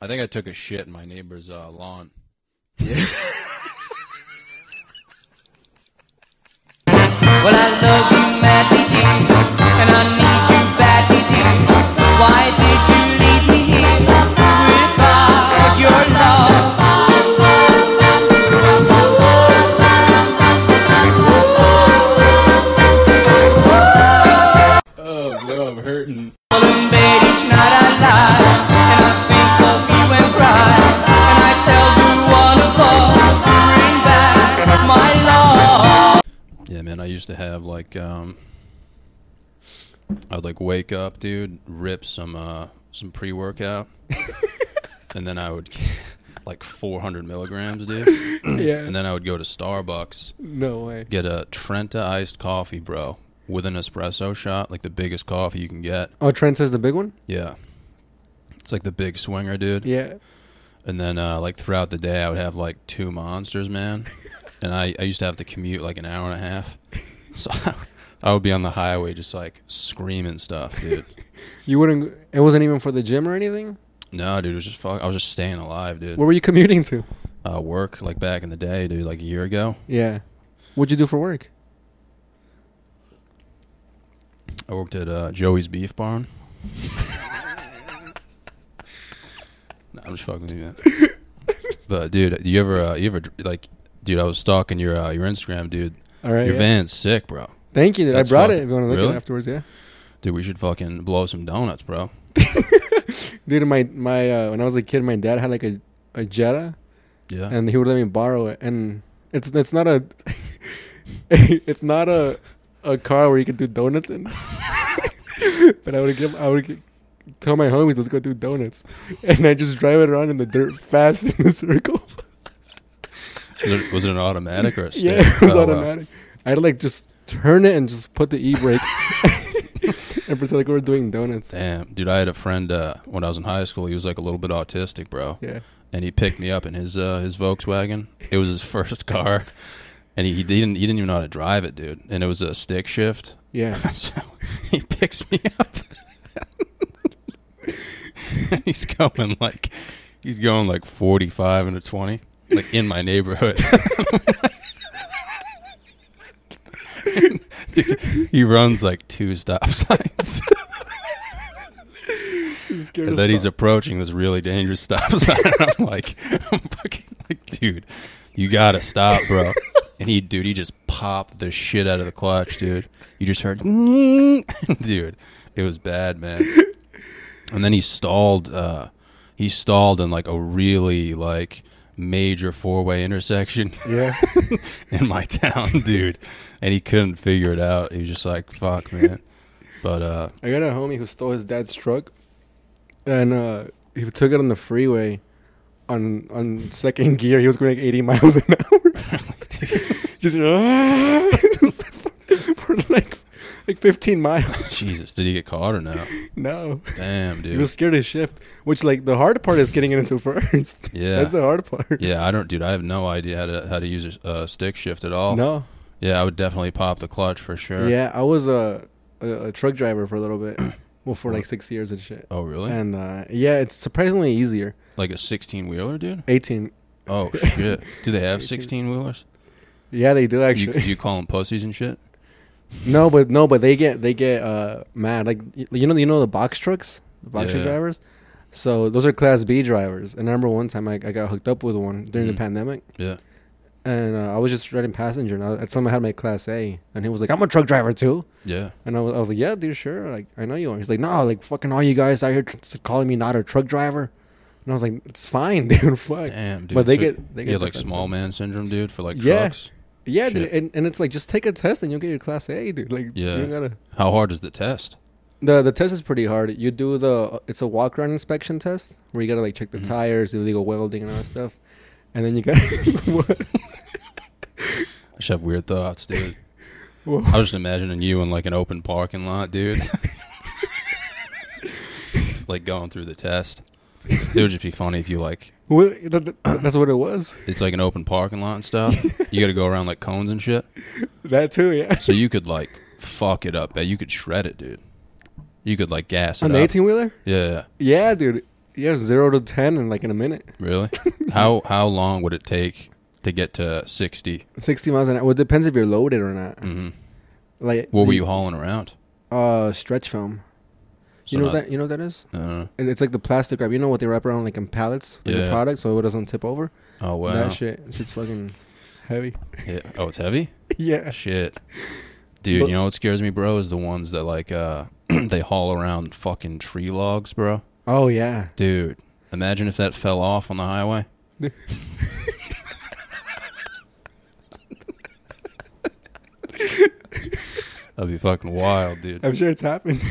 I think I took a shit in my neighbor's lawn. Yeah. Well, I love you, madly dear, and I need you badly, dear. Why did you leave me here without your love? Oh, bro, I'm hurting. I'm bad, it's not alive, and I think of you and cry, and I tell you all about, bring back my love. Yeah, man, I used to have, like, I'd, like, wake up, dude, rip some pre-workout, and then I would, like, 400 milligrams, dude. Yeah. And then I would go to Starbucks. No way. Get a Trenta iced coffee, bro, with an espresso shot, like the biggest coffee you can get. Oh, Trent says the big one? Yeah. It's like the big swinger, dude. Yeah. And then, like, throughout the day, I would have, like, two monsters, man. And I used to have to commute, like, an hour and a half. So I would be on the highway just, like, screaming stuff, dude. You wouldn't... It wasn't even for the gym or anything? No, dude. It was just... I was just staying alive, dude. What were you commuting to? Work, like, back in the day, dude, like a year ago. Yeah. What'd you do for work? I worked at Joey's Beef Barn. Nah, I'm just fucking with you, man. But dude, you ever like, dude? I was stalking your Instagram, dude. All right, your van's sick, bro. Thank you, dude. That's I brought fucking, it. If you want to look really? At it afterwards, yeah. Dude, we should fucking blow some donuts, bro. Dude, my when I was a kid, my dad had like a Jetta. Yeah. And he would let me borrow it, and it's not a it's not a car where you could do donuts in. But I would tell my homies, let's go do donuts, and I just drive it around in the dirt fast in a circle. Was it an automatic or a stick? Yeah, it was automatic. Wow. I'd like just turn it and just put the e-brake and pretend like we were doing donuts. Damn, dude, I had a friend when I was in high school. He was like a little bit autistic, bro. Yeah. And he picked me up in his Volkswagen. It was his first car. And he didn't even know how to drive it, dude. And it was a stick shift. Yeah. So he picks me up. And he's going like 45 into 20, like in my neighborhood. And, dude, he runs like two stop signs. And then he's approaching this really dangerous stop sign. And I'm fucking like, dude, you gotta stop, bro. And he just popped the shit out of the clutch, dude. You just heard, dude. It was bad, man. And then he stalled in like a really like major four-way intersection. Yeah. In my town, dude. And he couldn't figure it out. He was just like, fuck, man. But I got a homie who stole his dad's truck, and he took it on the freeway on second gear. He was going like 80 miles an hour. Just for like 15 miles. Jesus, did he get caught or no? No. Damn, dude. He was scared to shift, which like the hard part is getting it into first. Yeah. That's the hard part. Yeah, I have no idea how to use a stick shift at all. No. Yeah, I would definitely pop the clutch for sure. Yeah, I was a truck driver for a little bit. Well, for like 6 years and shit. Oh, really? And yeah, it's surprisingly easier. Like a 16-wheeler, dude? 18. Oh, shit. Do they have 16-wheelers? Yeah, they do actually. Do you call them pussies and shit? No, but they get mad. Like you know the box trucks, the box truck drivers. So those are Class B drivers. And I remember one time I got hooked up with one during the pandemic. Yeah. And I was just riding passenger, and at some I had my Class A, and he was like, "I'm a truck driver too." Yeah. And I was like, "Yeah, dude, sure. Like I know you are." He's like, "No, like fucking all you guys out here calling me not a truck driver." And I was like, "It's fine, dude. Fuck." Damn, dude. But they get like small man syndrome, dude, for like trucks. Yeah, shit. Dude, and it's like, just take a test and you'll get your Class A, dude. Like, you gotta... How hard is the test? The test is pretty hard. You do it's a walk around inspection test where you gotta like check the tires, illegal welding, and all that stuff. And then you gotta... What? I should have weird thoughts, dude. Whoa. I was just imagining you in like an open parking lot, dude. Like going through the test. It would just be funny if you like... Well, that's what it was. It's like an open parking lot and stuff. You got to go around like cones and shit. That too, yeah. So you could like fuck it up. You could shred it, dude. You could like gas it up. On the 18-wheeler? Yeah. Yeah, dude. Yeah, 0 to 10 in like in a minute. Really? How long would it take to get to 60? 60 miles an hour. Well, it depends if you're loaded or not. Mm-hmm. Like, what were you hauling around? Stretch film. So you know what that is? It's like the plastic wrap. You know what they wrap around like in pallets, like the product, so it doesn't tip over. Oh wow! That shit, it's just fucking heavy. Yeah. Oh, it's heavy. Yeah. Shit, dude. But, you know what scares me, bro? Is the ones that like they haul around fucking tree logs, bro. Oh yeah, dude. Imagine if that fell off on the highway. That'd be fucking wild, dude. I'm sure it's happened.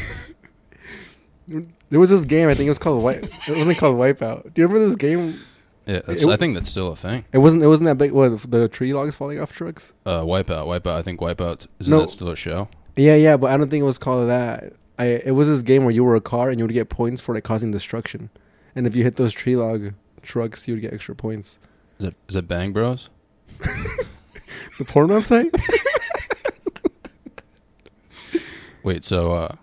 There was this game, I think it was called It wasn't called Wipeout. Do you remember this game? Yeah, I think that's still a thing. It wasn't that big. What, the tree logs falling off trucks? Wipeout. I think Wipeout that still a show? Yeah, but I don't think it was called that. It was this game where you were a car and you would get points for like causing destruction, and if you hit those tree log trucks, you would get extra points. Is it Bang Bros? The porn website? Wait, so.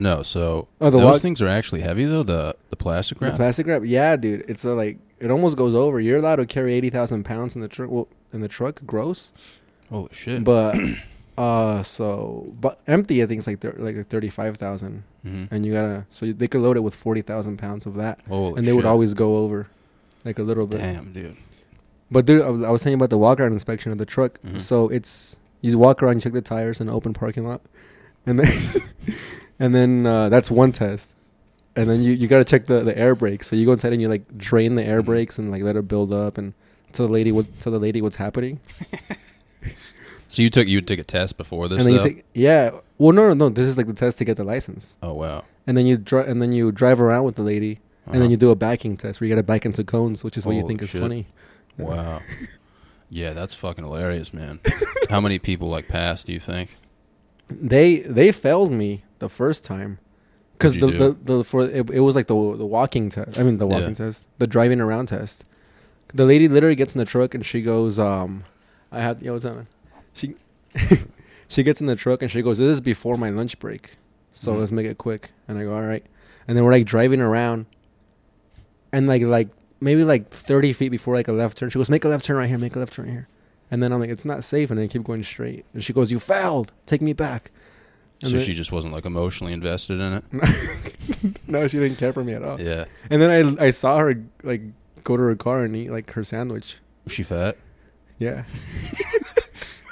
No, so those things are actually heavy though. The plastic wrap. The plastic wrap, yeah, dude. It's like it almost goes over. You're allowed to carry 80,000 pounds in the truck. Well, in the truck, gross. Holy shit! But empty, I think it's like 35,000, mm-hmm. and you gotta. So they could load it with 40,000 pounds of that, and they would always go over, like a little bit. Damn, dude. But dude, I was telling you about the walk around inspection of the truck. Mm-hmm. So it's you walk around, you check the tires in an open parking lot, and then. And then that's one test. And then you got to check the air brakes. So you go inside and you like drain the air brakes and like let it build up and tell the lady what's happening. So you would take a test before this. And then Well, no. This is like the test to get the license. Oh wow. And then you drive around with the lady, and then you do a backing test where you got to back into cones, which is what you think is funny. Wow. Yeah, that's fucking hilarious, man. How many people like passed? Do you think? They failed me. The first time, because it was like the walking test. I mean the walking test, the driving around test. The lady literally gets in the truck and she goes, what's up, man? She gets in the truck and she goes, this is before my lunch break, so let's make it quick. And I go, all right. And then we're like driving around, and like maybe like 30 feet before like a left turn, she goes, make a left turn right here. And then I'm like, it's not safe, and then I keep going straight. And she goes, you failed. Take me back. And so she just wasn't, like, emotionally invested in it? No, she didn't care for me at all. Yeah. And then I saw her, like, go to her car and eat, like, her sandwich. Was she fat? Yeah.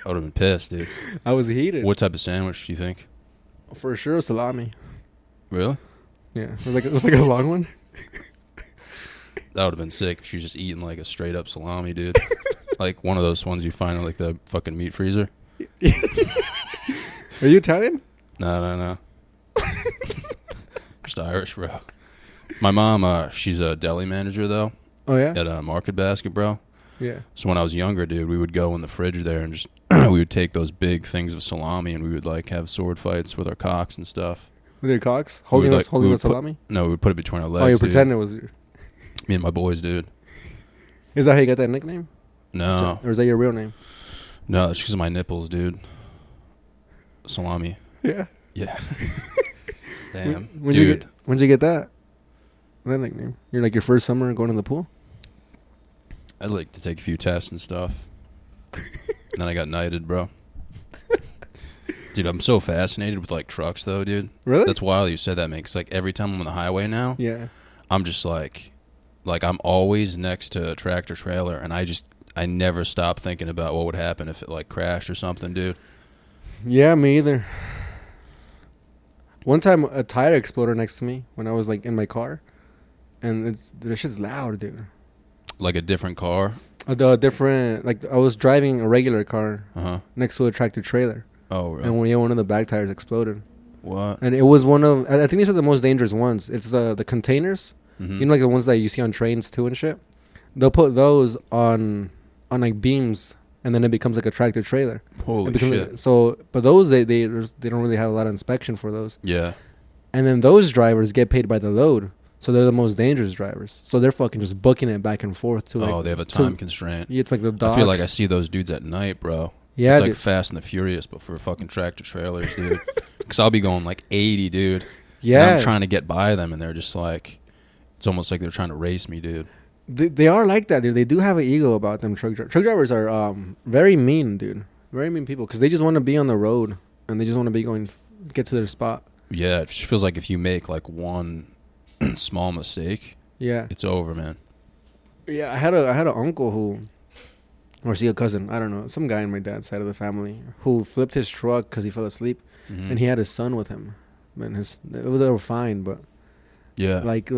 I would have been pissed, dude. I was heated. What type of sandwich do you think? For sure, salami. Really? Yeah. It was like a long one. That would have been sick if she was just eating, like, a straight-up salami, dude. Like, one of those ones you find in, like, the fucking meat freezer. Are you Italian? No. Just Irish, bro. My mom, she's a deli manager, though. Oh, yeah? At Market Basket, bro. Yeah. So when I was younger, dude, we would go in the fridge there and just, we would take those big things of salami and we would, like, have sword fights with our cocks and stuff. With your cocks? Holding the salami? No, we would put it between our legs. Oh, you pretend it was your... Me and my boys, dude. Is that how you got that nickname? No. Or is that your real name? No, it's because of my nipples, dude. Salami. Yeah. Damn. When'd you get that nickname? You're like your first summer going to the pool? I'd like to take a few tests and stuff. Then I got knighted, bro. Dude, I'm so fascinated with like trucks though, dude. Really? That's wild you said that, man. Cause like every time I'm on the highway now, I'm just like I'm always next to a tractor trailer, and I never stop thinking about what would happen if it like crashed or something, dude. Yeah, me either. One time, a tire exploded next to me when I was, like, in my car. And this shit's loud, dude. Like a different car? I was driving a regular car next to a tractor trailer. Oh, really? And one of the back tires exploded. What? And it was one of, I think these are the most dangerous ones. It's the containers. Mm-hmm. You know, like, the ones that you see on trains, too, and shit? They'll put those on like, beams. And then it becomes like a tractor trailer. Holy shit! But those they don't really have a lot of inspection for those. Yeah. And then those drivers get paid by the load, so they're the most dangerous drivers. So they're fucking just booking it back and forth to. Like, they have a time constraint. It's like the docks. I feel like I see those dudes at night, bro. Yeah, it's like Fast and the Furious, but for fucking tractor trailers, dude. Because I'll be going like 80, dude. Yeah. And I'm trying to get by them, and they're just like, it's almost like they're trying to race me, dude. They are like that, dude. They do have an ego about them. Truck drivers are very mean, dude. Very mean people, because they just want to be on the road, and they just want to be going, get to their spot. Yeah, it just feels like if you make like one small mistake, yeah, it's over, man. Yeah, I had an uncle who, or see a cousin, I don't know, some guy on my dad's side of the family who flipped his truck because he fell asleep, mm-hmm. and he had his son with him. Man, it was a fine, but yeah, like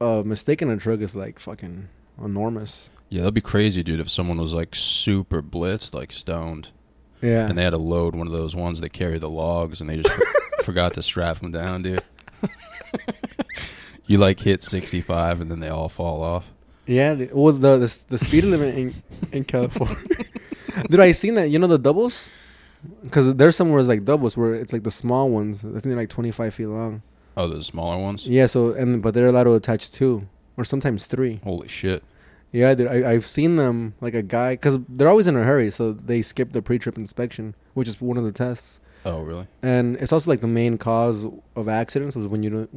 a mistake in a truck is like fucking enormous. Yeah, that'd be crazy, dude. If someone was like super blitzed, like stoned, yeah, and they had to load one of those ones that carry the logs, and they just forgot to strap them down, dude. You like hit 65, and then they all fall off. Yeah, well, the speed limit in California, dude. I seen that. You know the doubles, because there's somewhere it's like doubles where it's like the small ones. I think they're like 25 feet long. Oh, the smaller ones. Yeah. So but they're allowed to attach 2 or sometimes 3. Holy shit. Yeah, dude, I've seen them, like a guy, because they're always in a hurry, so they skip the pre-trip inspection, which is one of the tests. Oh, really? And it's also like the main cause of accidents was when you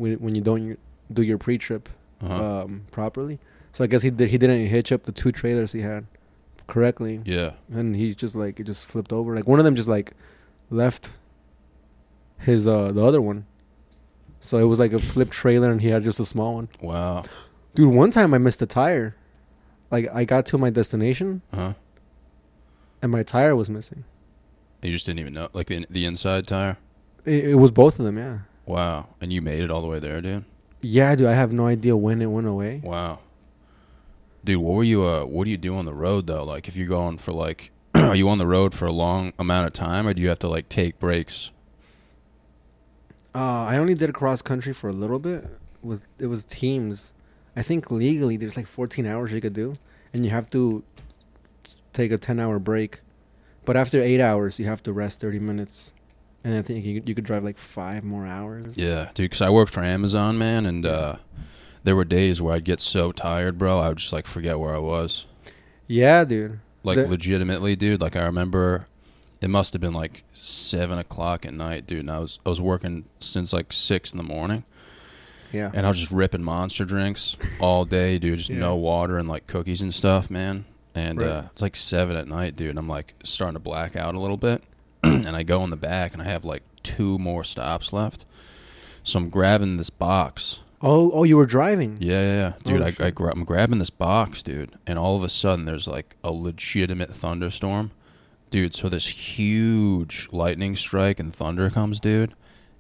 don't do your pre-trip properly. So I guess he didn't hitch up the 2 trailers he had correctly. Yeah. And he just like it just flipped over. Like one of them just like left his the other one, so it was like a flipped trailer, and he had just a small one. Wow. Dude, one time I missed a tire. Like, I got to my destination, and my tire was missing. You just didn't even know? Like, the inside tire? It was both of them, yeah. Wow. And you made it all the way there, dude? Yeah, dude. I have no idea when it went away. Wow. Dude, what do you do on the road, though? Like, if you're going for, like, are you on the road for a long amount of time, or do you have to, like, take breaks? I only did cross-country for a little bit. It was teams. I think legally there's like 14 hours you could do, and you have to take a 10-hour break. But after 8 hours, you have to rest 30 minutes, and I think you could drive like 5 more hours. Yeah, dude, because I worked for Amazon, man, and there were days where I'd get so tired, bro, I would just like forget where I was. Yeah, dude. Like legitimately, dude, like I remember it must have been like 7 o'clock at night, dude, and I was working since like 6 in the morning. Yeah. And I was just ripping Monster drinks all day, dude. Just no water and, like, cookies and stuff, man. And right. It's, like, 7 at night, dude. And I'm, like, starting to black out a little bit. And I go in the back, and I have, like, 2 more stops left. So I'm grabbing this box. Oh, you were driving? Yeah. Dude, oh, I'm grabbing this box, dude. And all of a sudden, there's, like, a legitimate thunderstorm. Dude, so this huge lightning strike and thunder comes, dude.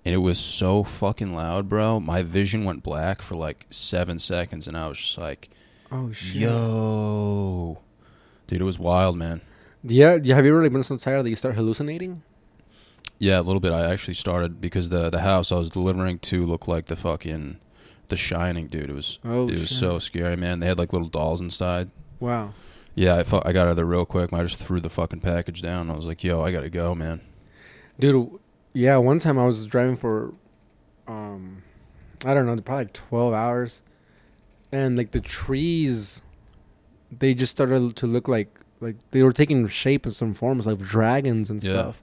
And it was so fucking loud, bro. My vision went black for like 7 seconds, and I was just like, "Oh shit, yo, dude, it was wild, man." Yeah, have you really been so tired that you start hallucinating? Yeah, a little bit. I actually started because the house I was delivering to looked like the fucking The Shining, dude. It was so scary, man. They had like little dolls inside. Wow. Yeah, I got out of there real quick. I just threw the fucking package down. I was like, "Yo, I gotta go, man." Dude. Yeah, one time I was driving for, I don't know, probably 12 hours. And, like, the trees, they just started to look like they were taking shape in some forms, like dragons and stuff.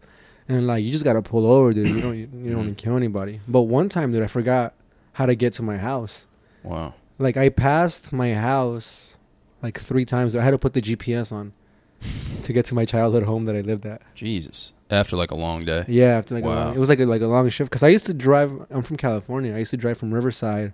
And, like, you just got to pull over, dude. You don't want to kill anybody. But one time, dude, I forgot how to get to my house. Wow. Like, I passed my house, like, 3 times. I had to put the GPS on to get to my childhood home that I lived at. Jesus. After like a long day? Yeah, after like a long, it was like a long shift. Because I used to drive, I'm from California. I used to drive from Riverside,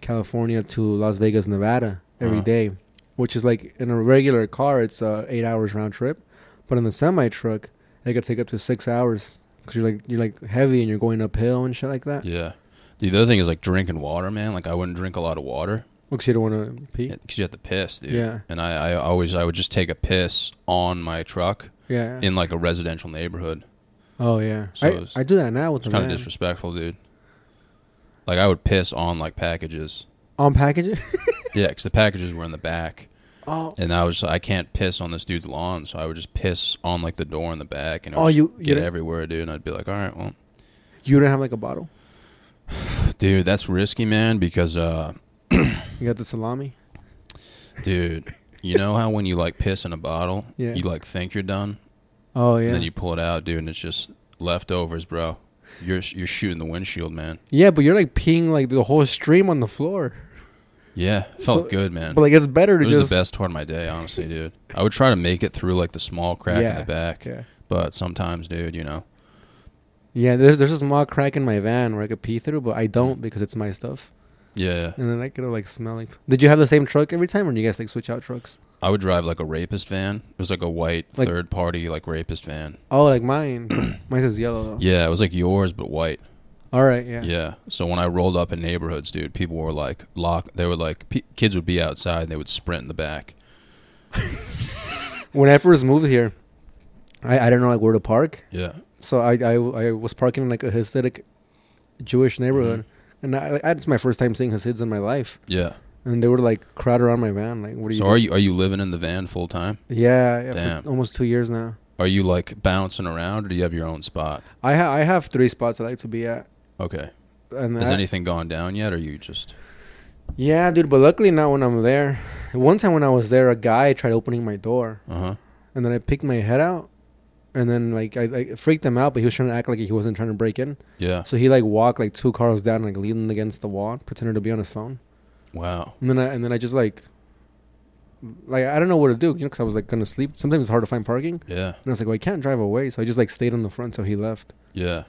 California to Las Vegas, Nevada every day. Which is like in a regular car, it's 8 hours round trip. But in the semi-truck, it could take up to 6 hours. Because you're like heavy and you're going uphill and shit like that. Yeah. Dude, the other thing is like drinking water, man. Like I wouldn't drink a lot of water. Because you don't want to pee? Because you have to piss, dude. Yeah. And I would just take a piss on my truck. Yeah. In like a residential neighborhood. Oh yeah. So I do that now with the man. It's kind of disrespectful, dude. Like I would piss on like packages. On packages? Yeah, because the packages were in the back. Oh. And I was just, I can't piss on this dude's lawn, so I would just piss on like the door in the back, and it would get everywhere, dude. And I'd be like, all right, well. You didn't have like a bottle? Dude, that's risky, man, because you got the salami? Dude. You know how when you, like, piss in a bottle, you, like, think you're done? Oh, yeah. And then you pull it out, dude, and it's just leftovers, bro. You're shooting the windshield, man. Yeah, but you're like peeing like the whole stream on the floor. Yeah, felt good, man. But like it's better to just... It was the best part of my day, honestly, dude. I would try to make it through like the small crack in the back. Yeah. But sometimes, dude, you know. Yeah, there's a small crack in my van where I could pee through, but I don't because it's my stuff. Yeah. And then I could like smell like... Did you have the same truck every time or did you guys like switch out trucks? I would drive like a rapist van. It was like a white like, third party like rapist van. Oh, like mine. Mine is yellow though. Yeah, it was like yours but white. All right, yeah. Yeah. So when I rolled up in neighborhoods, dude, people were like kids would be outside and they would sprint in the back. When I first moved here, I didn't know like where to park. Yeah. So I was parking in like a Hasidic Jewish neighborhood. Mm-hmm. And it's my first time seeing Hasids in my life. Yeah. And they were like crowd around my van. Like, what are you doing? Are you living in the van full time? Yeah. Damn. For almost 2 years now. Are you like bouncing around or do you have your own spot? I have three spots I like to be at. Okay. And has anything gone down yet or you just... Yeah, dude. But luckily not when I'm there. One time when I was there, a guy tried opening my door. Uh-huh. And then I picked my head out. And then, like, I freaked him out, but he was trying to act like he wasn't trying to break in. Yeah. So he, like, walked, like, two cars down, like, leaning against the wall, pretending to be on his phone. Wow. And then I just, like, I don't know what to do, you know, because I was, like, going to sleep. Sometimes it's hard to find parking. Yeah. And I was like, well, I can't drive away. So I just, like, stayed on the front till he left. Yeah.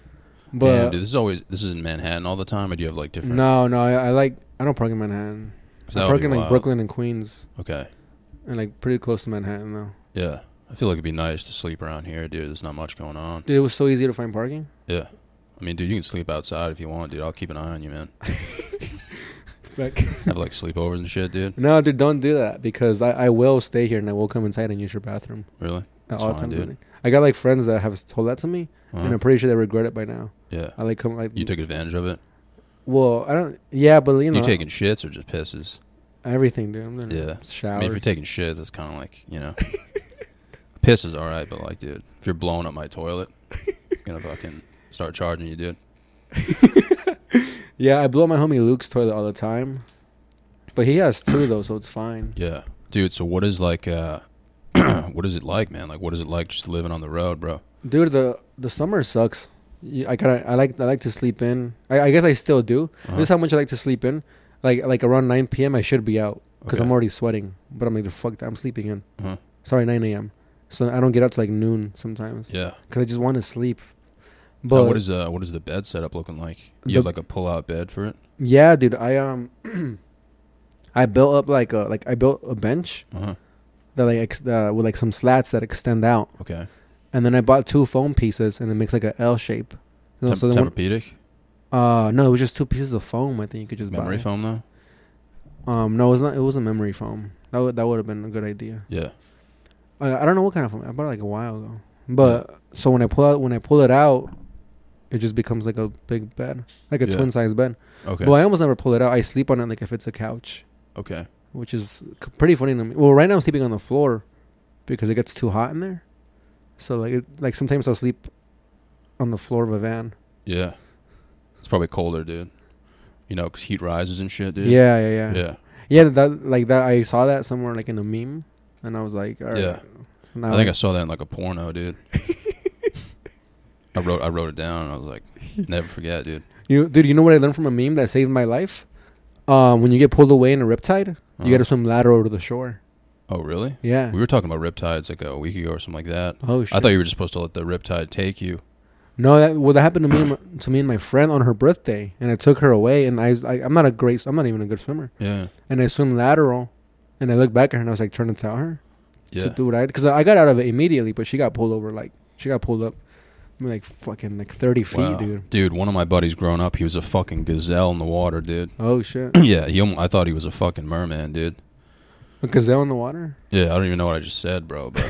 But damn, dude, this is in Manhattan all the time, or do you have, like, different... No, I don't park in Manhattan. I park in, like, Brooklyn and Queens. Okay. And, like, pretty close to Manhattan, though. Yeah. I feel like it'd be nice to sleep around here, dude. There's not much going on. Dude, it was so easy to find parking. Yeah. I mean, dude, you can sleep outside if you want, dude. I'll keep an eye on you, man. Have, like, sleepovers and shit, dude. No, dude, don't do that because I will stay here and I will come inside and use your bathroom. Really? That's all fine, dude. I got, like, friends that have told that to me, and I'm pretty sure they regret it by now. Yeah. I, like, come, like... You took advantage of it? Well, I don't... Yeah, but, you know... You taking shits or just pisses? Everything, dude. I'm gonna showers. I mean, if you're taking shit, that's kind of like, you know... Piss is all right, but, like, dude, if you're blowing up my toilet, I'm going to fucking start charging you, dude. Yeah, I blow my homie Luke's toilet all the time, but he has two, though, so it's fine. Yeah. Dude, so what is, like, what is it like, man? Like, what is it like just living on the road, bro? Dude, the summer sucks. I like to sleep in. I guess I still do. Uh-huh. This is how much I like to sleep in. Like around 9 p.m., I should be out because I'm already sweating, but I'm like, fuck that, I'm sleeping in. Uh-huh. Sorry, 9 a.m. So I don't get up to like noon sometimes. Yeah. Because I just want to sleep. But now what is the bed setup looking like? You have like a pull out bed for it? Yeah, dude. I built up I built a bench that with like some slats that extend out. Okay. And then I bought two foam pieces and it makes like an L shape. You know, Tempur-Pedic? No, it was just two pieces of foam. I think you could just buy memory foam though. No, it wasn't memory foam. That would have been a good idea. Yeah. I don't know what kind of foam. I bought it like a while ago. But so when I pull it out, it just becomes like a big bed, like a twin size bed. Okay. Well, I almost never pull it out. I sleep on it like if it's a couch. Okay. Which is pretty funny to me. Well, right now I'm sleeping on the floor because it gets too hot in there. So like sometimes I'll sleep on the floor of a van. Yeah. It's probably colder, dude. You know, because heat rises and shit, dude. Yeah. Yeah, that I saw that somewhere like in a meme. And I was like, all right. Yeah. I think I saw that in like a porno, dude. I wrote it down and I was like, never forget, dude. You know what I learned from a meme that saved my life? When you get pulled away in a riptide, you gotta swim lateral to the shore. Oh, really? Yeah. We were talking about riptides like a week ago or something like that. Oh, shit. I thought you were just supposed to let the riptide take you. No, that happened to me and my friend on her birthday, and I took her away, and I'm not even a good swimmer. Yeah. And I swim lateral. And I looked back at her and I was like trying to tell her to do what I did. Because I got out of it immediately, but she got pulled over. Like, she got pulled up like fucking like 30 feet, wow. Dude. Dude, one of my buddies growing up, he was a fucking gazelle in the water, dude. Oh, shit. Yeah, I thought he was a fucking merman, dude. A gazelle in the water? Yeah, I don't even know what I just said, bro, but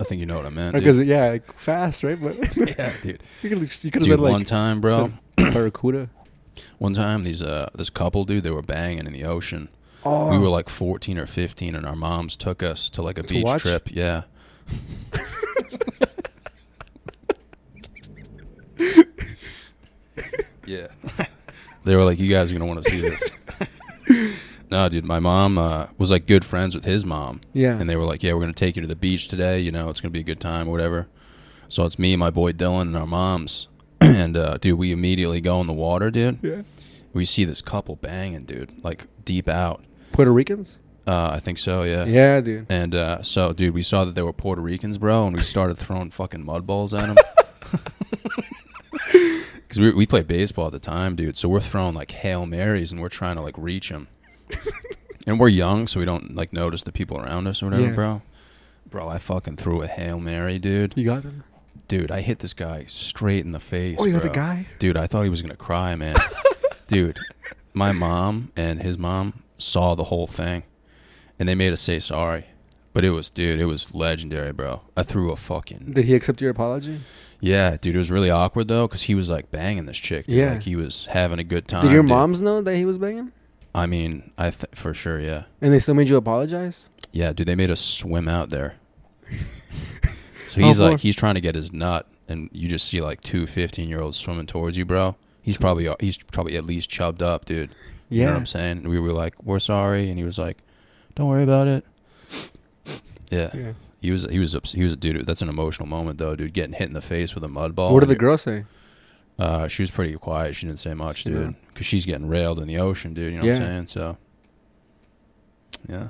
I think you know what I meant, dude. Yeah, like fast, right? But yeah, dude. You could have been like... one time, bro. Barracuda. One time, this couple, dude, they were banging in the ocean. Oh. We were like 14 or 15, and our moms took us to like a beach trip. Yeah. Yeah. They were like, "You guys are gonna want to see this." No, dude, my mom was like good friends with his mom. Yeah. And they were like, "Yeah, we're gonna take you to the beach today. You know, it's gonna be a good time or whatever." So it's me, my boy Dylan, and our moms. And, dude, we immediately go in the water, dude. Yeah. We see this couple banging, dude, like deep out. Puerto Ricans? I think so, yeah. Yeah, dude. And so, dude, we saw that they were Puerto Ricans, bro, and we started throwing fucking mud balls at them. Because we played baseball at the time, dude, so we're throwing, like, Hail Marys, and we're trying to, like, reach them. And we're young, so we don't, like, notice the people around us or whatever, yeah. Bro. Bro, I fucking threw a Hail Mary, dude. You got him? Dude, I hit this guy straight in the face. Oh, you got the guy? Dude, I thought he was going to cry, man. Dude, my mom and his mom saw the whole thing, and they made us say sorry. But it was, dude, it was legendary, bro. I threw a fucking... Did he accept your apology? Yeah, dude, it was really awkward, though, because he was, like, banging this chick, dude. Yeah. Like, he was having a good time. Did your moms know that he was banging? I mean, for sure, yeah. And they still made you apologize? Yeah, dude, they made us swim out there. So he's like, he's trying to get his nut, and you just see, like, two 15-year-olds swimming towards you, bro. He's probably at least chubbed up, dude. Yeah. You know what I'm saying? And we were like, we're sorry, and he was like, don't worry about it. Yeah. Yeah. He was dude, that's an emotional moment, though, dude, getting hit in the face with a mud ball. What did the girl say? She was pretty quiet. She didn't say much, dude, because she's getting railed in the ocean, dude. You know what I'm saying? So, yeah.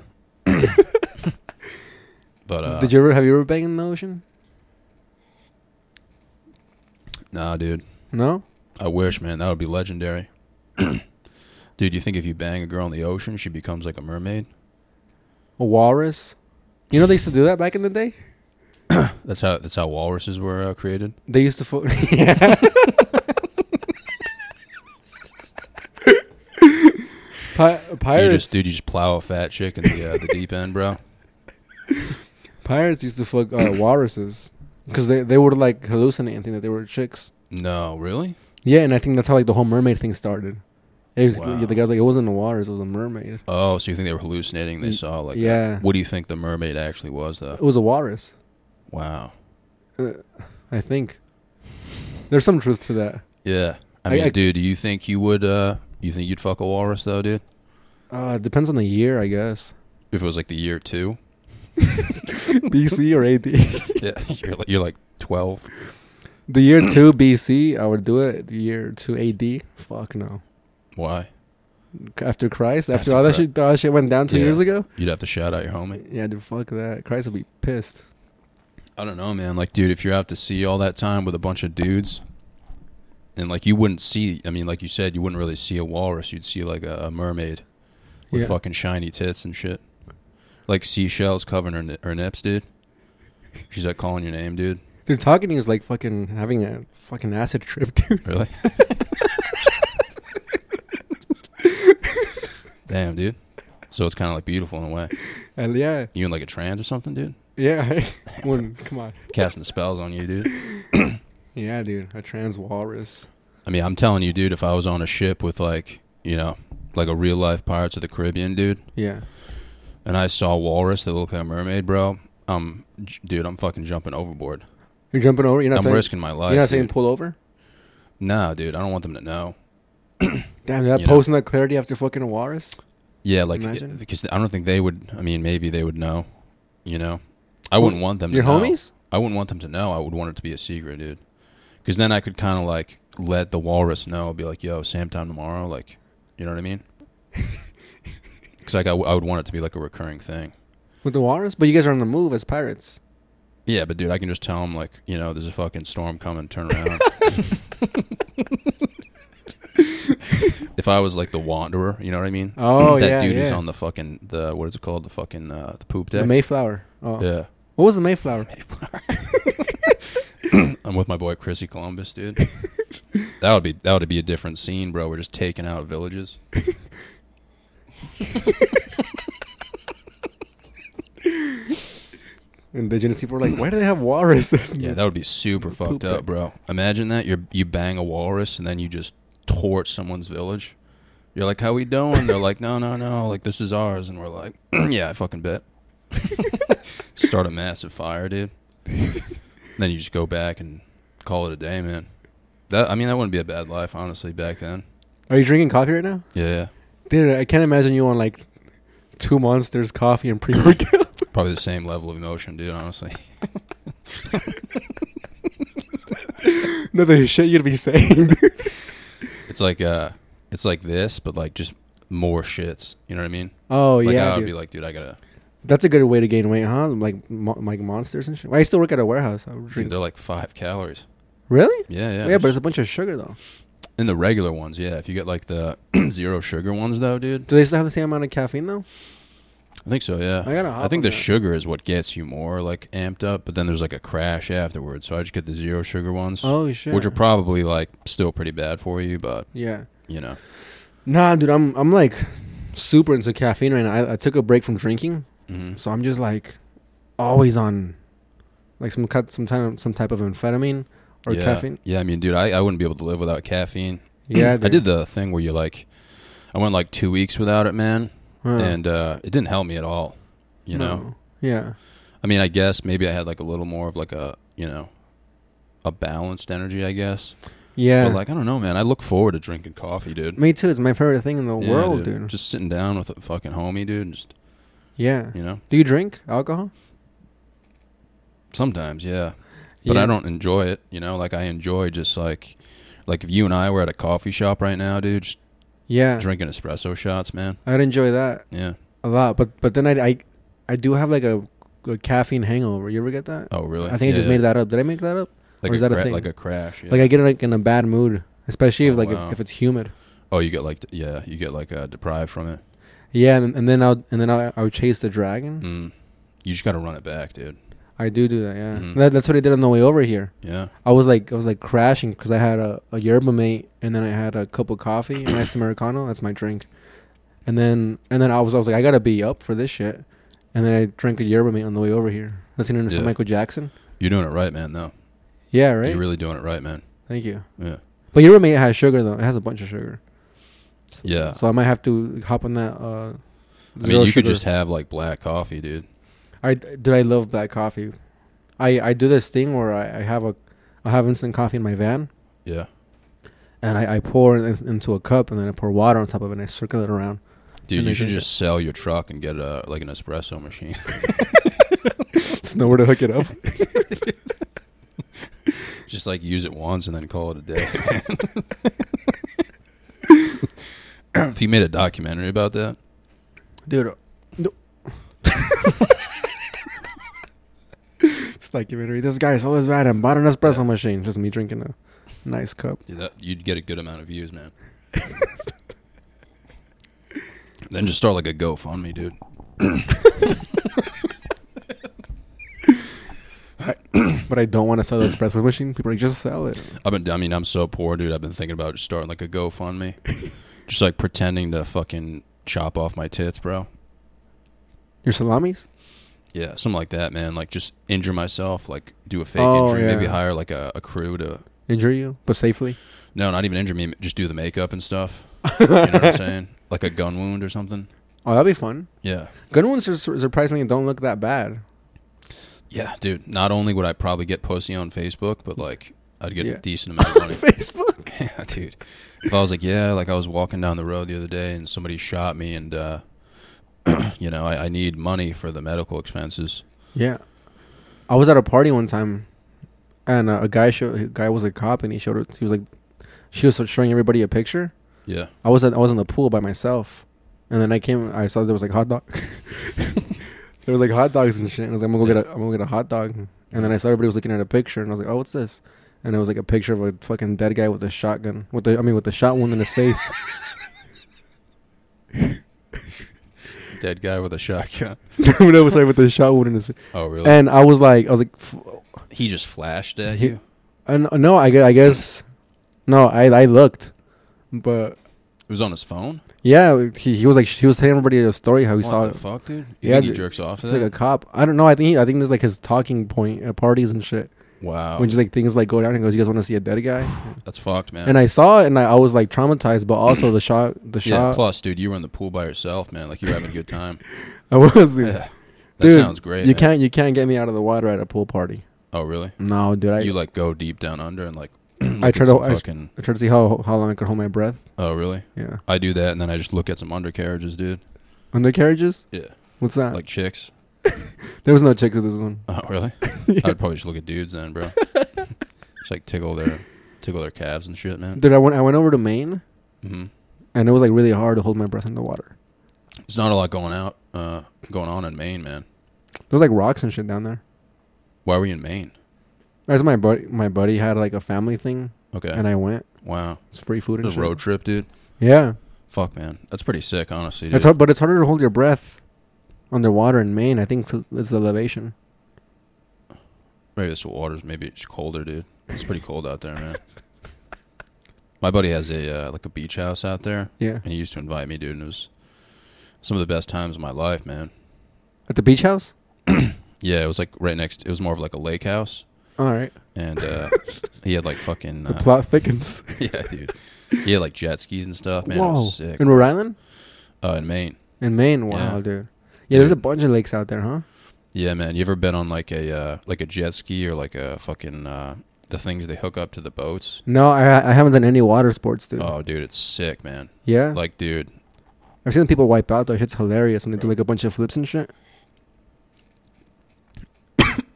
But have you ever banged in the ocean? Nah, dude. No? I wish, man. That would be legendary. Dude, you think if you bang a girl in the ocean, she becomes like a mermaid? A walrus? You know they used to do that back in the day? That's how walruses were created? They used to... Yeah. Pirates. You just plow a fat chick in the deep end, bro. Pirates used to fuck walruses because they would like hallucinate and think that they were chicks. No, really? Yeah, and I think that's how like the whole mermaid thing started. Wow. The guy's like, it wasn't the waters, it was a mermaid. Oh, so you think they were hallucinating? They saw like, yeah. What do you think the mermaid actually was, though? It was a walrus. Wow. I think there's some truth to that. Yeah, I mean, dude, do you think you'd fuck a walrus though, dude? It depends on the year, I guess. If it was like the year 2. BC or AD? Yeah, you're like 12. The year 2 BC, I would do it. The year 2 AD, fuck no. Why? After Christ, after all that shit went down 2 years ago, you'd have to shout out your homie. Yeah, dude, fuck that. Christ will be pissed. I don't know, man. Like, dude, if you're out to sea all that time with a bunch of dudes, and like you wouldn't see, I mean, like you said, you wouldn't really see a walrus. You'd see like a mermaid with fucking shiny tits and shit. Like seashells covering her nips, dude. She's like calling your name, dude. Dude, talking to you is like fucking having a fucking acid trip, dude. Really? Damn, dude. So it's kind of like beautiful in a way. And yeah. You in like a trance or something, dude? Yeah. Come on. Casting spells on you, dude. Yeah, dude. A trans walrus. I mean, I'm telling you, dude, if I was on a ship with like, you know, like a real life Pirates of the Caribbean, dude. Yeah. And I saw walrus that looked like a mermaid, bro. Dude, I'm fucking jumping overboard. You're jumping over? You're not saying, risking my life. You're not saying pull over? Nah, dude. I don't want them to know. Damn, that posting that clarity after fucking a walrus? Yeah, like, because I don't think they would, I mean, maybe they would know, you know? I wouldn't want them to know. Your homies? I wouldn't want them to know. I would want it to be a secret, dude. Because then I could kind of, like, let the walrus know. Be like, yo, same time tomorrow. Like, you know what I mean? Because like I would want it to be like a recurring thing. With the walrus? But you guys are on the move as pirates. Yeah, but dude, I can just tell them like, you know, there's a fucking storm coming, turn around. If I was like the Wanderer, you know what I mean? Oh, that dude who's on the fucking, what is it called? The fucking, the poop deck? The Mayflower. Oh. Yeah. What was the Mayflower? I'm with my boy Chrissy Columbus, dude. That would be a different scene, bro. We're just taking out villages. Indigenous people are like, why do they have walruses? Yeah, that would be super fucked up, bro. Imagine that you bang a walrus and then you just torch someone's village. You're like, how we doing? They're like, no, like this is ours, and we're like, yeah, I fucking bet. Start a massive fire, dude. Then you just go back and call it a day, man. That wouldn't be a bad life, honestly, back then. Are you drinking coffee right now? Yeah. Dude, I can't imagine you on, like, 2 monsters, coffee, and pre-workout. Probably the same level of emotion, dude, honestly. No, the shit you'd be saying, dude. It's like this, but like just more shits. You know what I mean? Oh, like yeah, I'd be like, dude, I gotta. That's a good way to gain weight, huh? Like monsters and shit. Well, I used to work at a warehouse. Dude, they're like 5 calories. Really? Yeah, yeah. Yeah, but it's a bunch of sugar though. In the regular ones, yeah. If you get like the zero sugar ones, though, dude. Do they still have the same amount of caffeine though? I think so, yeah. I think the sugar is what gets you more like amped up, but then there's like a crash afterwards. So I just get the zero sugar ones. Oh shit. Which are probably like still pretty bad for you, but yeah, you know. Nah, dude, I'm like super into caffeine right now. I took a break from drinking, so I'm just like always on like some type of amphetamine or caffeine. Yeah, I mean, dude, I wouldn't be able to live without caffeine. Yeah, dude. I did the thing where you like, I went like 2 weeks without it, man. And it didn't help me at all, you know? Yeah. I mean, I guess maybe I had like a little more of like a, you know, a balanced energy, I guess. Yeah. But like, I don't know, man. I look forward to drinking coffee, dude. Me too. It's my favorite thing in the world, dude. Just sitting down with a fucking homie, dude. And just, yeah. You know? Do you drink alcohol? Sometimes, yeah. But I don't enjoy it, you know? Like, I enjoy just like if you and I were at a coffee shop right now, dude, just. Yeah, drinking espresso shots, man. I'd enjoy that. Yeah, a lot. But then I do have like a caffeine hangover. You ever get that? Oh, really? I think I just made that up. Did I make that up? Like or is that a thing? Like a crash. Yeah. Like I get like in a bad mood, especially if it's humid. Oh, you get like you get like deprived from it. Yeah, and then I would chase the dragon. You just gotta run it back, dude. I do that. Yeah, that's what I did on the way over here. Yeah, I was like crashing because I had a yerba mate. And then I had a cup of coffee, an iced Americano. That's my drink. And then I was like, I gotta be up for this shit. And then I drank a yerba mate on the way over here, listening to some Michael Jackson. You're doing it right, man. Though. Yeah, right. You're really doing it right, man. Thank you. Yeah. But yerba mate has sugar though. It has a bunch of sugar. So, yeah. So I might have to hop on that. I mean, you could just have like black coffee, dude. I love black coffee. I do this thing where I have instant coffee in my van. Yeah. And I pour it into a cup, and then I pour water on top of it, and I circle it around. Dude, you should just sell your truck and get an espresso machine. Just nowhere to hook it up. Just like use it once and then call it a day. If you made a documentary about that, dude, no. It's documentary. This guy's always right and bought an espresso machine. Just me drinking a nice cup. Dude, you'd get a good amount of views, man. Then just start like a GoFundMe, dude. But I don't want to sell the espresso machine. People are like, just sell it. I'm so poor, dude. I've been thinking about just starting like a GoFundMe. Just like pretending to fucking chop off my tits, bro. Your salamis? Yeah, something like that, man. Like just injure myself, like do a fake injury, maybe hire like a crew to... Injure you, but safely? No, not even injure me. Just do the makeup and stuff. You know what I'm saying? Like a gun wound or something. Oh, that'd be fun. Yeah. Gun wounds surprisingly don't look that bad. Yeah, dude. Not only would I probably get pussy on Facebook, but like I'd get a decent amount of money. Facebook? Yeah, dude. If I was like, I was walking down the road the other day and somebody shot me and, you know, I need money for the medical expenses. Yeah. I was at a party one time. And a guy was a cop, and he was showing everybody a picture. Yeah, I was in the pool by myself, and then I saw there was like hot dog. There was like hot dogs and shit. And I was like, I'm gonna go get a hot dog. And then I saw everybody was looking at a picture, and I was like, oh, what's this? And it was like a picture of a fucking dead guy with a shotgun, with the shot wound in his face. Dead guy with a shotgun. No, sorry, with the shot wound in his face. Oh, really? And I was like. He just flashed at you? No, I guess... No, I looked, but... It was on his phone? Yeah, he was telling everybody a story how he saw it. What the fuck, dude? You think he jerks off to that? He's like a cop. I don't know. I think this is like his talking point at parties and shit. Wow. When just like things like go down and goes, you guys want to see a dead guy? That's fucked, man. And I saw it and I was like traumatized, but also the shot... Yeah, plus, dude, you were in the pool by yourself, man. Like you were having a good time. I was, dude. Yeah. That sounds great, You can't get me out of the water at a pool party. Oh, really? No, dude. You like go deep down under and like. I try to see how long I could hold my breath. Oh, really? Yeah. I do that and then I just look at some undercarriages, dude. Undercarriages? Yeah. What's that? Like chicks. There was no chicks at this one. Oh, really? Yeah. I'd probably just look at dudes then, bro. Just like tickle their tickle their calves and shit, man. Dude, I went over to Maine, mm-hmm. and it was like really hard to hold my breath in the water. There's not a lot going on in Maine, man. There's like rocks and shit down there. Why were you in Maine? That's my buddy had like a family thing. Okay. And I went. Wow. It's free food and shit. It was a road trip, dude. Yeah. Fuck, man. That's pretty sick, honestly, dude. It's hard, but it's harder to hold your breath underwater in Maine. I think it's the elevation. Maybe it's the waters. Maybe it's colder, dude. It's pretty cold out there, man. My buddy has a beach house out there. Yeah. And he used to invite me, dude, and it was some of the best times of my life, man. At the beach house? Yeah, it was like right next. It was more of like a lake house. All right. And he had like fucking. The plot thickens. Yeah, dude. He had like jet skis and stuff, man. Whoa. It was sick. In Rhode Island? In Maine. In Maine, wow, yeah. Dude. Yeah, there's a bunch of lakes out there, huh? Yeah, man. You ever been on like a jet ski or like a fucking the things they hook up to the boats? No, I haven't done any water sports, dude. Oh, dude, it's sick, man. Yeah. Like, dude. I've seen people wipe out though. Shit's hilarious when they do like a bunch of flips and shit.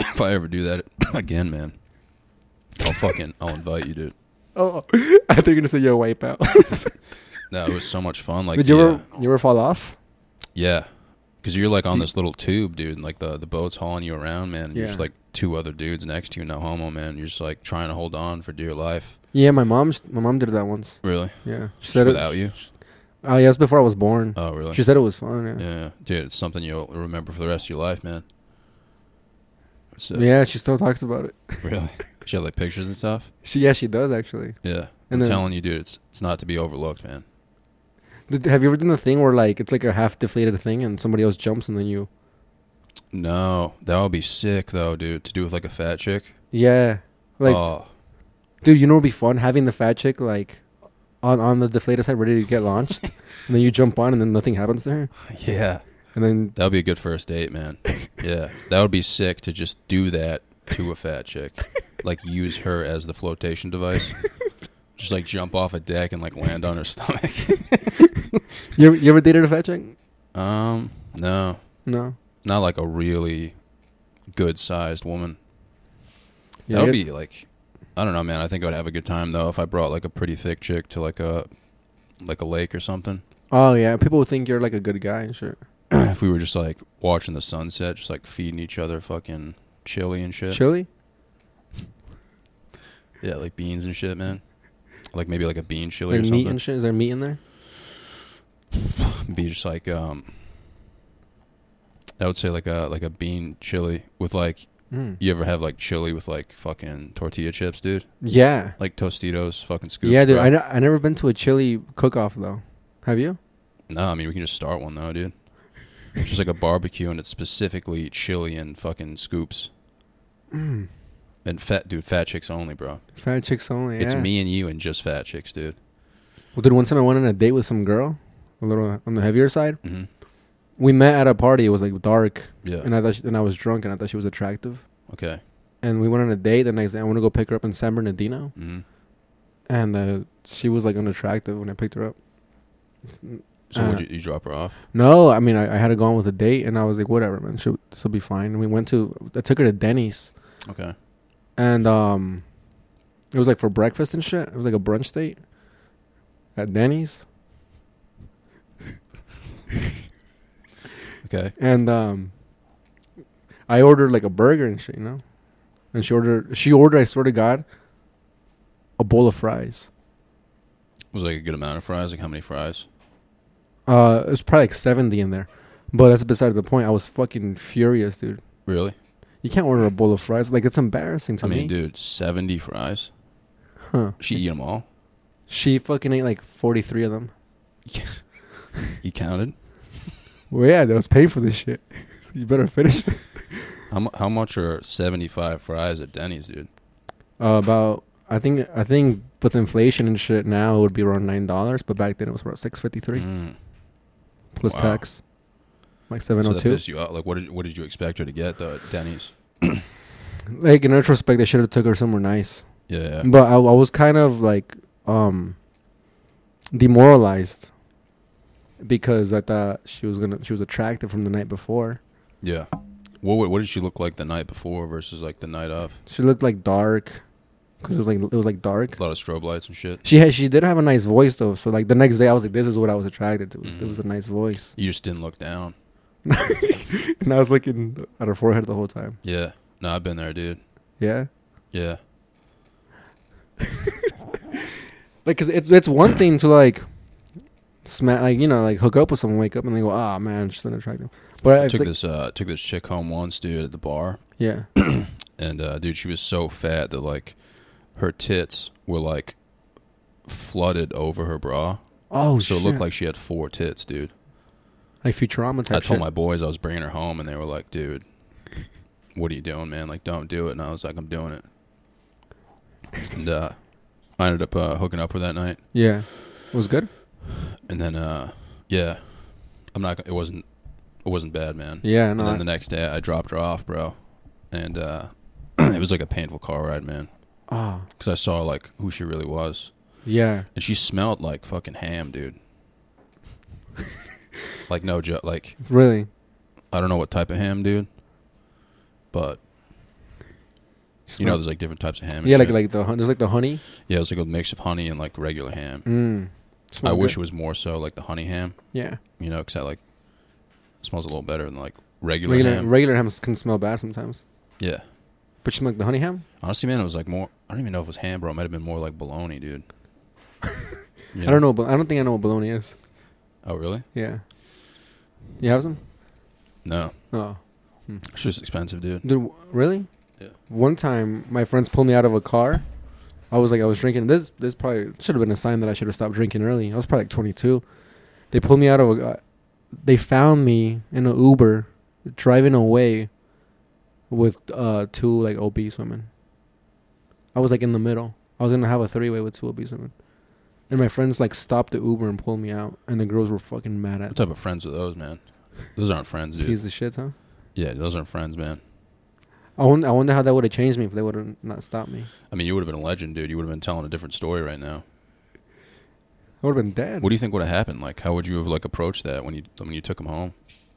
If I ever do that again, man, I'll invite you, dude. Oh, I think you're gonna say yo wipe out. No, it was so much fun. Like, did you ever fall off? Yeah, because you're like on this little tube, dude, and like the boat's hauling you around, man. And you're just like two other dudes next to you, no homo, man. You're just like trying to hold on for dear life. Yeah, my mom did that once. Really? Yeah. She said without you. Oh yeah, it was before I was born. Oh really? She said it was fun. Yeah. Yeah, dude, it's something you'll remember for the rest of your life, man. So. Yeah, she still talks about it. Really? She had like pictures and stuff? She does actually. Yeah. And I'm telling you, dude, it's not to be overlooked, man. Have you ever done the thing where like it's like a half deflated thing and somebody else jumps and then you... No. That would be sick though, dude, to do with like a fat chick. Yeah. Like, oh. Dude, you know what would be fun? Having the fat chick like on the deflated side ready to get launched and then you jump on and then nothing happens to her. Yeah. And then that would be a good first date, man. Yeah. That would be sick to just do that to a fat chick. Like use her as the flotation device. Just like jump off a deck and like land on her stomach. You ever dated a fat chick? No. No. Not like a really good sized woman. Yeah, that would be like, I don't know, man. I think I would have a good time though if I brought like a pretty thick chick to like a lake or something. Oh yeah. People would think you're like a good guy and shit. If we were just like watching the sunset, just like feeding each other fucking chili and shit. Chili? Yeah, like beans and shit, man. Like maybe like a bean chili or something. Meat and shit? Is there meat in there? Be just like I would say like a bean chili with like you ever have like chili with like fucking tortilla chips, dude? Yeah. Like Tostitos, fucking scoops. Yeah, dude, I never been to a chili cook-off though. Have you? No, I mean we can just start one though, dude. It's just like a barbecue, and it's specifically chili and fucking scoops. Mm. And fat chicks only, bro. Fat chicks only, yeah. It's me and you and just fat chicks, dude. Well, dude, one time I went on a date with some girl, a little on the heavier side. Mm-hmm. We met at a party. It was, like, dark. Yeah. And I was drunk, and I thought she was attractive. Okay. And we went on a date. The next day, I went to go pick her up in San Bernardino. Mm-hmm. And she was, like, unattractive when I picked her up. So you drop her off? No, I mean, I had to go on with a date, and I was like, whatever, man. She'll be fine. And I took her to Denny's. Okay. And it was like for breakfast and shit. It was like a brunch date at Denny's. Okay. And I ordered like a burger and shit, you know? And she ordered, I swear to God, a bowl of fries. Was like a good amount of fries? Like how many fries? It was probably like 70 in there. But that's beside the point. I was fucking furious, dude. Really? You can't order a bowl of fries. Like, it's embarrassing to me. I mean, dude, 70 fries? Huh. She eat them all? She fucking ate like 43 of them. Yeah. You counted? Well, yeah, that was paid for this shit. So you better finish that. How much are 75 fries at Denny's, dude? About... I think with inflation and shit now it would be around $9, but back then it was about $6.53 plus tax, like $7.02. So that pissed you out. Like, what did you expect her to get though at Denny's? Like in retrospect, they should have took her somewhere nice. Yeah. But I was kind of like demoralized because I thought she was attractive from the night before. Yeah. What did she look like the night before versus like the night of? She looked like dark. because it was dark. A lot of strobe lights and shit. She did have a nice voice though. So like the next day I was like, this is what I was attracted to. It was a nice voice. You just didn't look down. And I was looking at her forehead the whole time. Yeah. No, I've been there, dude. Yeah. Yeah. Like, cause it's one thing to hook up with someone, wake up, and they go, "Ah, oh, man, she's unattractive." But I took this chick home once, dude, at the bar. Yeah. And dude, she was so fat that her tits were flooded over her bra. Oh, so shit. It looked like she had four tits, dude. Like Futurama type. I told my boys I was bringing her home, and they were like, "Dude, what are you doing, man? Like, don't do it." And I was like, "I'm doing it." And I ended up hooking up with her that night. Yeah, it was good. And then, yeah, I'm not. It wasn't bad, man. Yeah. No, and then the next day, I dropped her off, bro, and it was like a painful car ride, man. Oh. Because I saw who she really was. Yeah. And she smelled like fucking ham, dude. Like no joke. Like really. I don't know what type of ham, dude. But you know, there's different types of ham. And yeah, shit. There's the honey. Yeah, it's a mix of honey and regular ham. I wish it was more so the honey ham. Yeah. You know, because it smells a little better than regular ham. Regular ham can smell bad sometimes. Yeah. But you smell the honey ham? Honestly, man, it was more, I don't even know if it was ham, bro. It might have been more bologna, dude. You know? I don't know, but I don't think I know what bologna is. Oh, really? Yeah. You have some? No. Oh. It's just expensive, dude. Dude, really? Yeah. One time, my friends pulled me out of a car. I was I was drinking. This probably should have been a sign that I should have stopped drinking early. I was probably 22. They pulled me out of a... They found me in an Uber driving away with two obese women. I was in the middle. I was going to have a three-way with two obese women. And my friends stopped the Uber and pulled me out. And the girls were fucking mad at me. What type of friends are those, man? Those aren't friends, dude. Piece of shit, huh? Yeah, those aren't friends, man. I wonder how that would have changed me if they would have not stopped me. I mean, you would have been a legend, dude. You would have been telling a different story right now. I would have been dead. What do you think would have happened? How would you have approached that when you took them home?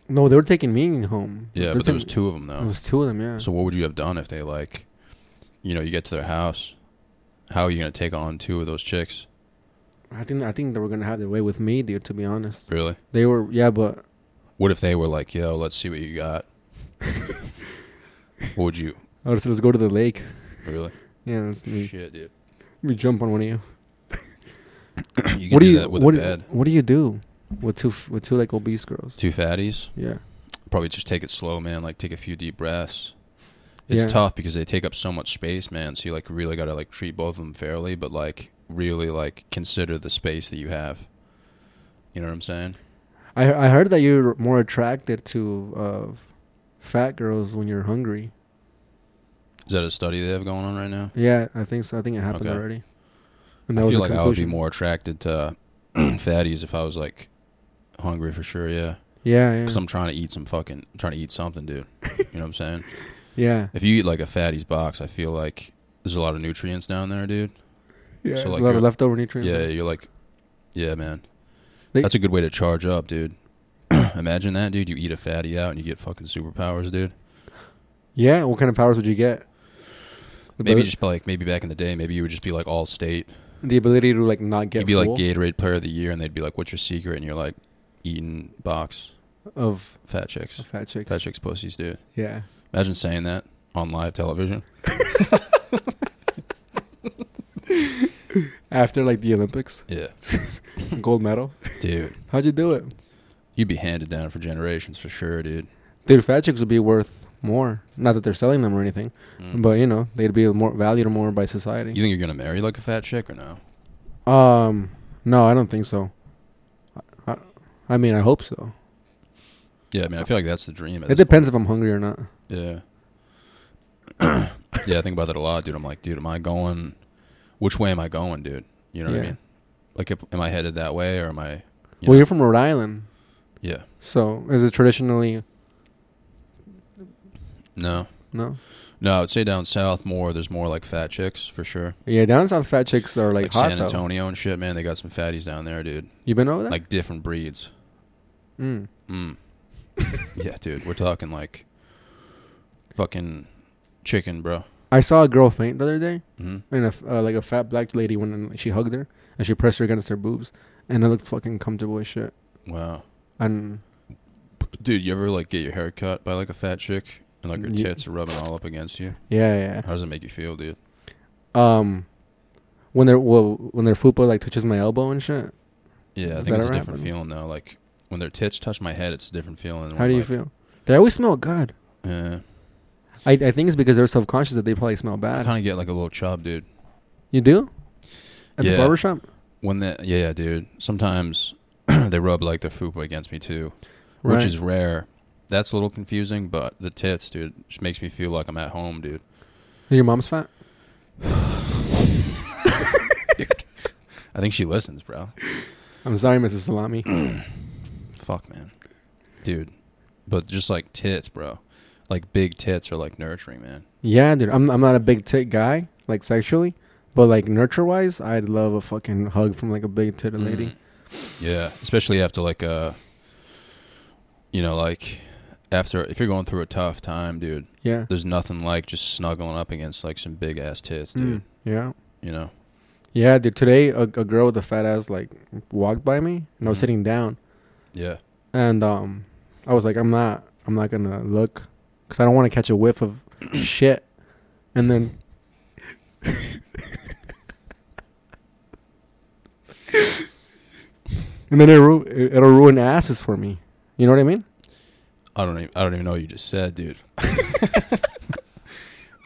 No, they were taking me home. Yeah, but there was two of them though. There was two of them, yeah. So what would you have done if they you get to their house? How are you gonna take on two of those chicks? I think they were gonna have their way with me, dude. To be honest. Really? They were, yeah. But what if they were like, "Yo, let's see what you got"? What would you? I would say, let's go to the lake. Really? Yeah. Shit, dude. Let me jump on one of you. You can what do you, that with what a bed. What do you do with two obese girls? Two fatties? Yeah. Probably just take it slow, man. Take a few deep breaths. It's tough because they take up so much space, man. So you really gotta treat both of them fairly, but really consider the space that you have. You know what I'm saying? I heard that you're more attracted to fat girls when you're hungry. Is that a study they have going on right now? Yeah, I think so. I think it happened already. And I feel I would be more attracted to fatties if I was hungry for sure. Yeah. Yeah. Yeah. Because I'm trying to eat something, dude. You know what I'm saying? Yeah. If you eat a fatties box, I feel there's a lot of nutrients down there, dude. Yeah. So, there's a lot of leftover nutrients. Yeah. You're yeah, man. That's a good way to charge up, dude. Imagine that, dude. You eat a fatty out and you get fucking superpowers, dude. Yeah. What kind of powers would you get? Maybe back in the day, maybe you would just be all state. The ability to not get. You'd be full. Gatorade Player of the Year, and they'd be "What's your secret?" And you're eating box of fat chicks. Fat chicks, pussies, dude. Yeah. Imagine saying that on live television. After the Olympics. Yeah. Gold medal, dude. How'd you do it? You'd be handed down for generations for sure, dude. Dude, fat chicks would be worth more. Not that they're selling them or anything, but they'd be valued more by society. You think you're gonna marry a fat chick or no? No, I don't think so. I mean, I hope so. Yeah, I mean, I feel that's the dream. It depends if I'm hungry or not. Yeah. Yeah, I think about that a lot, dude. I'm dude, am I going? Which way am I going, dude? You know what I mean? Am I headed that way or am I? You're from Rhode Island. Yeah. So, is it traditionally? No, I would say down south more. There's more fat chicks for sure. Yeah, down south fat chicks are hot San Antonio though. And shit, man. They got some fatties down there, dude. You been over there? Different breeds. Yeah, dude. We're talking fucking chicken, bro. I saw a girl faint the other day, and a fat black lady went and she hugged her and she pressed her against her boobs, and it looked fucking comfortable as shit. Wow. And dude, you ever like get your hair cut by like a fat chick and like her tits are rubbing all up against you? Yeah, yeah. How does it make you feel, dude? When their fupa like touches my elbow and shit. Yeah, I think it's a different feeling though. Like when their tits touch my head, it's a different feeling. How do you feel? They always smell good. Yeah. I think it's because they're self-conscious that they probably smell bad. I kind of get like a little chub, dude. You do? At the barbershop? Yeah, dude. Sometimes they rub like their fupa against me too, which is rare. That's a little confusing, but the tits, dude, just makes me feel like I'm at home, dude. And your mom's fat? Dude, I think she listens, bro. I'm sorry, Mrs. Salami. Fuck, man. Dude. But just like tits, bro. Like big tits are like nurturing, man. Yeah, dude. I'm not a big tit guy, like sexually, but like nurture wise, I'd love a fucking hug from like a big titted lady. Yeah, especially after like if you're going through a tough time, dude. Yeah. There's nothing like just snuggling up against like some big ass tits, dude. Yeah. You know. Yeah, dude. Today, a girl with a fat ass like walked by me, and I was sitting down. Yeah. And I was like, I'm not gonna look. Because I don't want to catch a whiff of shit. And then... and then it'll ruin asses for me. You know what I mean? I don't even know what you just said, dude.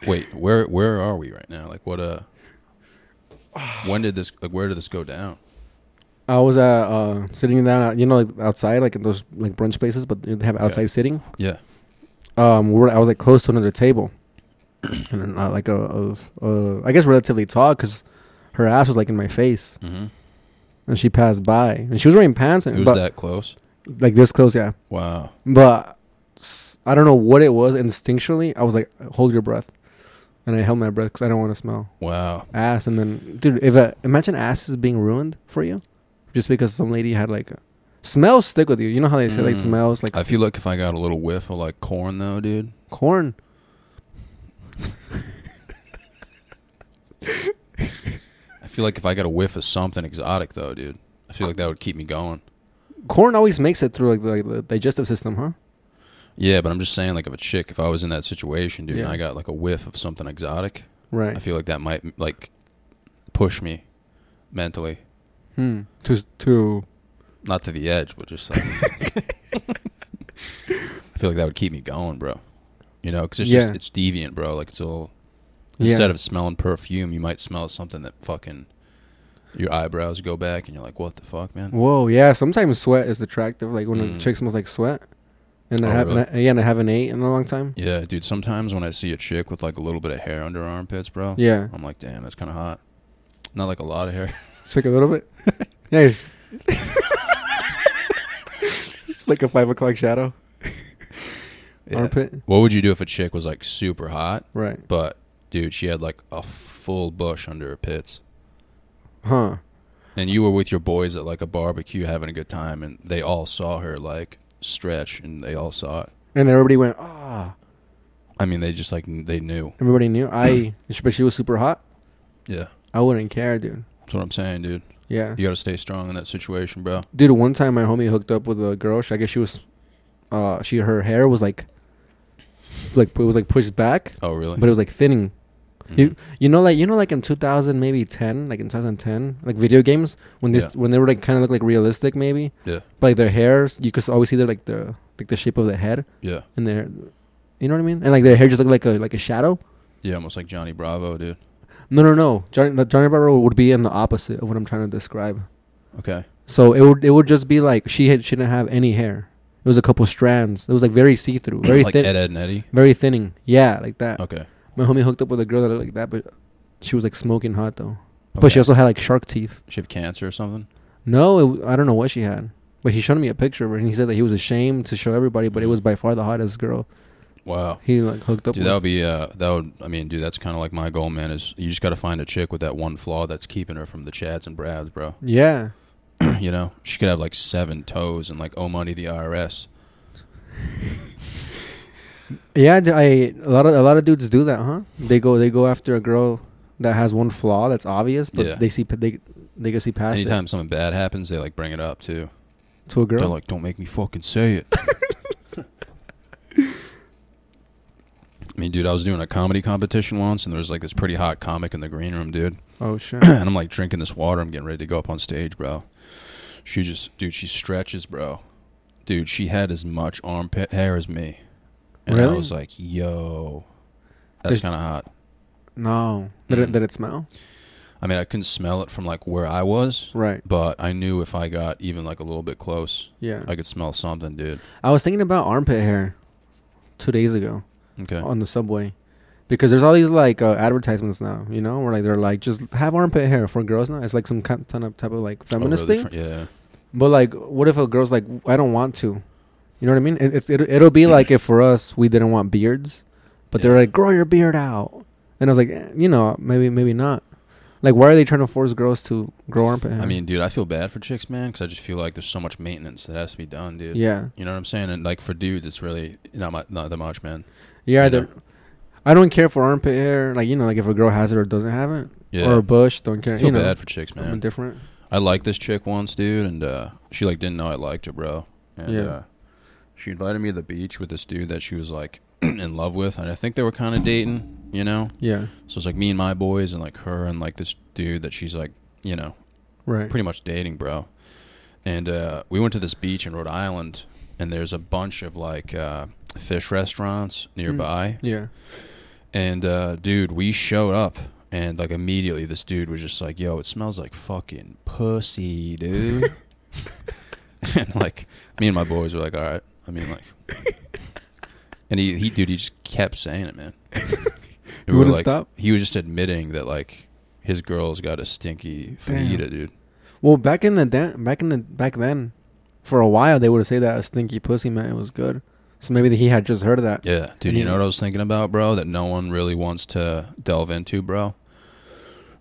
Wait, where are we right now? Like, what where did this go down? I was sitting down, like outside, like in those like brunch places, but they have outside sitting. Yeah. I was like close to another table, and like I guess relatively tall, because her ass was like in my face, and she passed by, and she was wearing pants. And it was that close, like this close, yeah. Wow. But I don't know what it was instinctually. I was like, hold your breath, and I held my breath because I don't want to smell. Wow. Ass, and then, dude, if imagine asses being ruined for you, just because some lady had like. Smells stick with you. You know how they say like smells like. I feel like if I got a little whiff of like corn though, dude. Corn. I feel like if I got a whiff of something exotic though, dude, I feel like that would keep me going. Corn always makes it through like the digestive system, huh? Yeah, but I'm just saying like if I was in that situation, dude, and I got like a whiff of something exotic, right? I feel like that might like push me mentally. To. Not to the edge, but just like... I feel like that would keep me going, bro. You know, because it's just... It's deviant, bro. Like, it's all... Instead of smelling perfume, you might smell something that fucking... Your eyebrows go back, and you're like, what the fuck, man? Whoa, yeah. Sometimes sweat is attractive. Like, when a chick smells like sweat. And I haven't ate in a long time. Yeah, dude. Sometimes when I see a chick with, like, a little bit of hair under her armpits, bro. Yeah. I'm like, damn, that's kind of hot. Not, like, a lot of hair. It's like a little bit? Yeah. Like a 5 o'clock shadow. Armpit. What would you do if a chick was like super hot, right? But dude, she had like a full bush under her pits, huh? And you were with your boys at like a barbecue having a good time, and they all saw her like stretch, and they all saw it, and everybody went, ah. I mean, they just like they knew. Everybody knew. But she was super hot. Yeah, I wouldn't care, dude. That's what I'm saying, dude. Yeah. You got to stay strong in that situation, bro. Dude, one time my homie hooked up with a girl. I guess she was, her hair was like it was like pushed back. Oh, really? But it was like thinning. Mm-hmm. You know, like in 2010, like video games, when they were like kind of look like realistic maybe. Yeah. But like their hairs, you could always see their like the shape of the head. Yeah. And their, you know what I mean? And like their hair just looked like a shadow. Yeah, almost like Johnny Bravo, dude. No. Johnny Barrow would be in the opposite of what I'm trying to describe. Okay. So it would just be like she didn't have any hair. It was a couple strands. It was like very see through, very like thin. Like Ed and Eddie. Very thinning. Yeah, like that. Okay. My homie hooked up with a girl that looked like that, but she was like smoking hot though. Okay. But she also had like shark teeth. She had cancer or something? No, I don't know what she had. But he showed me a picture of her, and he said that he was ashamed to show everybody, but it was by far the hottest girl. Wow. He like hooked up. Dude, that would be that's kind of like my goal, man, is you just got to find a chick with that one flaw that's keeping her from the Chads and Brads, bro. Yeah. You know, she could have like 7 toes and like owe money the IRS. Yeah, a lot of dudes do that, huh? They go after a girl that has one flaw that's obvious, but they can see past it. Anytime something bad happens, they like bring it up too. To a girl? They're like, don't make me fucking say it. I mean, dude, I was doing a comedy competition once, and there was like this pretty hot comic in the green room, dude. Oh, sure. And I'm like drinking this water. I'm getting ready to go up on stage, bro. She stretches, bro. Dude, she had as much armpit hair as me. And really? I was like, yo, that's kind of hot. No. Did it smell? I mean, I couldn't smell it from like where I was. Right. But I knew if I got even like a little bit close, yeah, I could smell something, dude. I was thinking about armpit hair 2 days ago. Okay. On the subway. Because there's all these like advertisements now, you know, where like they're like, just have armpit hair for girls now. It's like some kind of type of like feminist thing. Yeah. But like, what if a girl's like, I don't want to, you know what I mean? It'll be like if for us we didn't want beards, but they're like, grow your beard out, and I was like, you know, maybe not. Like, why are they trying to force girls to grow armpit hair? I mean, dude, I feel bad for chicks, man, because I just feel like there's so much maintenance that has to be done, dude. Yeah. You know what I'm saying? And, like, for dudes, it's really not that much, man. Yeah, I don't care for armpit hair. Like, you know, like, if a girl has it or doesn't have it. Yeah. Or a bush, don't care. I feel bad for chicks, man. I'm different. I liked this chick once, dude, and she, like, didn't know I liked her, bro. And, she invited me to the beach with this dude that she was, like, in love with, and I think they were kind of dating. You know? Yeah. So it's like me and my boys and like her and like this dude that she's like, you know, right, pretty much dating, bro. And we went to this beach in Rhode Island, and there's a bunch of like fish restaurants nearby. Yeah. And dude, we showed up, and like immediately this dude was just like, yo, it smells like fucking pussy, dude. And like me and my boys were like, all right. I mean, like, and he just kept saying it, man. He wouldn't stop. He was just admitting that like his girl's got a stinky fajita, dude. Well, back then, for a while they would say that a stinky pussy meant it was good. So maybe he had just heard of that. Yeah, dude. You know what I was thinking about, bro? That no one really wants to delve into, bro.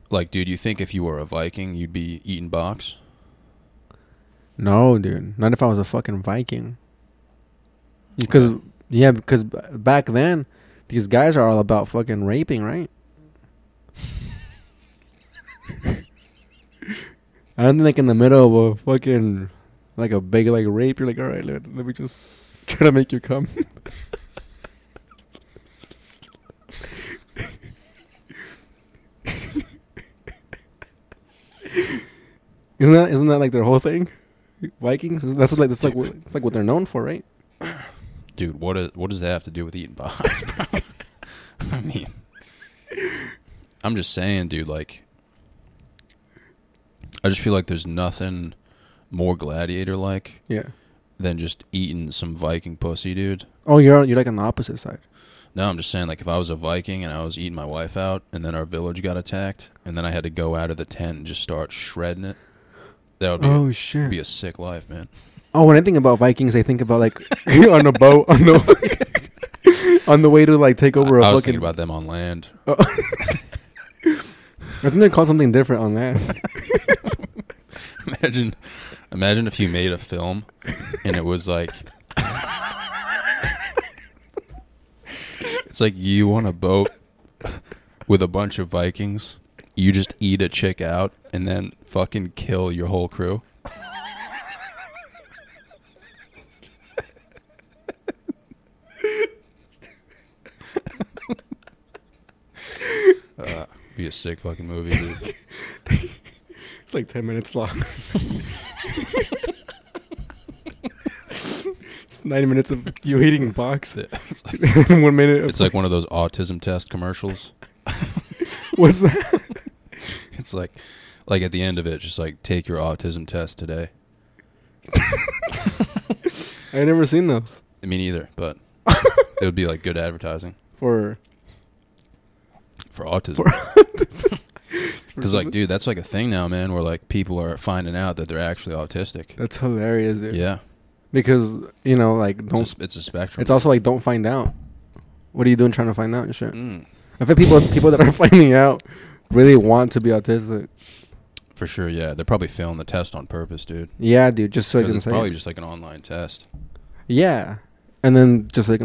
Like, dude, you think if you were a Viking, you'd be eating box? No, dude. Not if I was a fucking Viking. Because back then, these guys are all about fucking raping, right? I don't think like in the middle of a fucking like a big like rape, you're like, all right, let me just try to make you come. Isn't that like their whole thing? Vikings? That's like that's like it's like what they're known for, right? Dude, what does that have to do with eating box, bro? I mean, I'm just saying, dude, like, I just feel like there's nothing more gladiator-like than just eating some Viking pussy, dude. Oh, you're like on the opposite side. No, I'm just saying, like, if I was a Viking and I was eating my wife out, and then our village got attacked, and then I had to go out of the tent and just start shredding it, that would be, be a sick life, man. Oh, when I think about Vikings, I think about like on a boat on the way to like take over. I was thinking about them on land. Oh. I think they're called something different on land. Imagine if you made a film and it was like it's like you on a boat with a bunch of Vikings. You just eat a chick out and then fucking kill your whole crew. Be a sick fucking movie, dude. It's like 10 minutes long. It's 90 minutes of you eating box. It's like 1 minute. It's like one of those autism test commercials. What's that? It's like at the end of it, just like, take your autism test today. I never seen those. I mean, either, but it would be like good advertising for autism. Because like, dude, that's like a thing now, man, where like people are finding out that they're actually autistic. That's hilarious, dude. Yeah, because you know, like, don't, it's a spectrum. It's also like, don't find out. What are you doing trying to find out and shit? I think people that are finding out really want to be autistic. For sure, yeah. They're probably failing the test on purpose, dude. Yeah, dude, just so I can say it's probably just like an online test. Yeah. And then just like,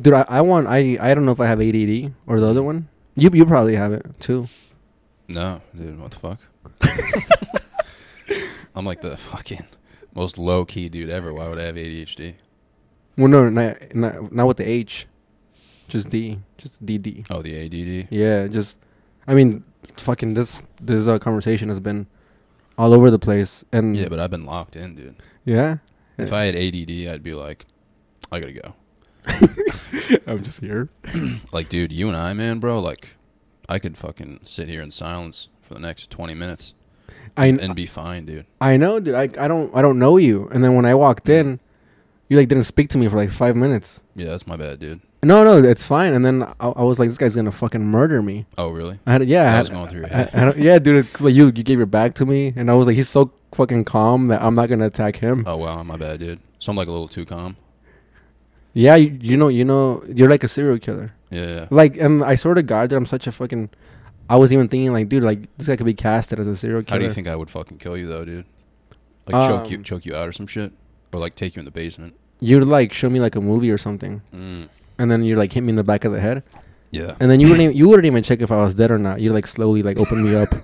dude, I don't know if I have ADD or the other one. You probably have it too. No, dude, what the fuck? I'm like the fucking most low key dude ever. Why would I have ADHD? Well, no, not with the H, just D, just DD. Oh, the ADD. Yeah, just, I mean, fucking this conversation has been all over the place, and yeah, but I've been locked in, dude. Yeah. If I had ADD, I'd be like, I gotta go. I'm just here. Like, dude, you and I, man, bro, like, I could fucking sit here in silence for the next 20 minutes and be fine, dude. I know, dude. I don't know you. And then when I walked in, you, like, didn't speak to me for, like, 5 minutes. Yeah, that's my bad, dude. No, it's fine. And then I was like, this guy's gonna fucking murder me. Oh, really? I was going through your head. Yeah, dude, because, like, you gave your back to me, and I was like, he's so fucking calm that I'm not gonna attack him. Oh, wow, my bad, dude. So I'm, like, a little too calm. Yeah, you know, you're like a serial killer. Yeah. Like, and I swear to God that I'm such a fucking... I was even thinking, like, dude, like, this guy could be casted as a serial killer. How do you think I would fucking kill you, though, dude? Like, choke you out or some shit? Or, like, take you in the basement? You'd, like, show me, like, a movie or something. Mm. And then you, like, hit me in the back of the head. Yeah. And then you wouldn't even check if I was dead or not. You'd, like, slowly, like, open me up.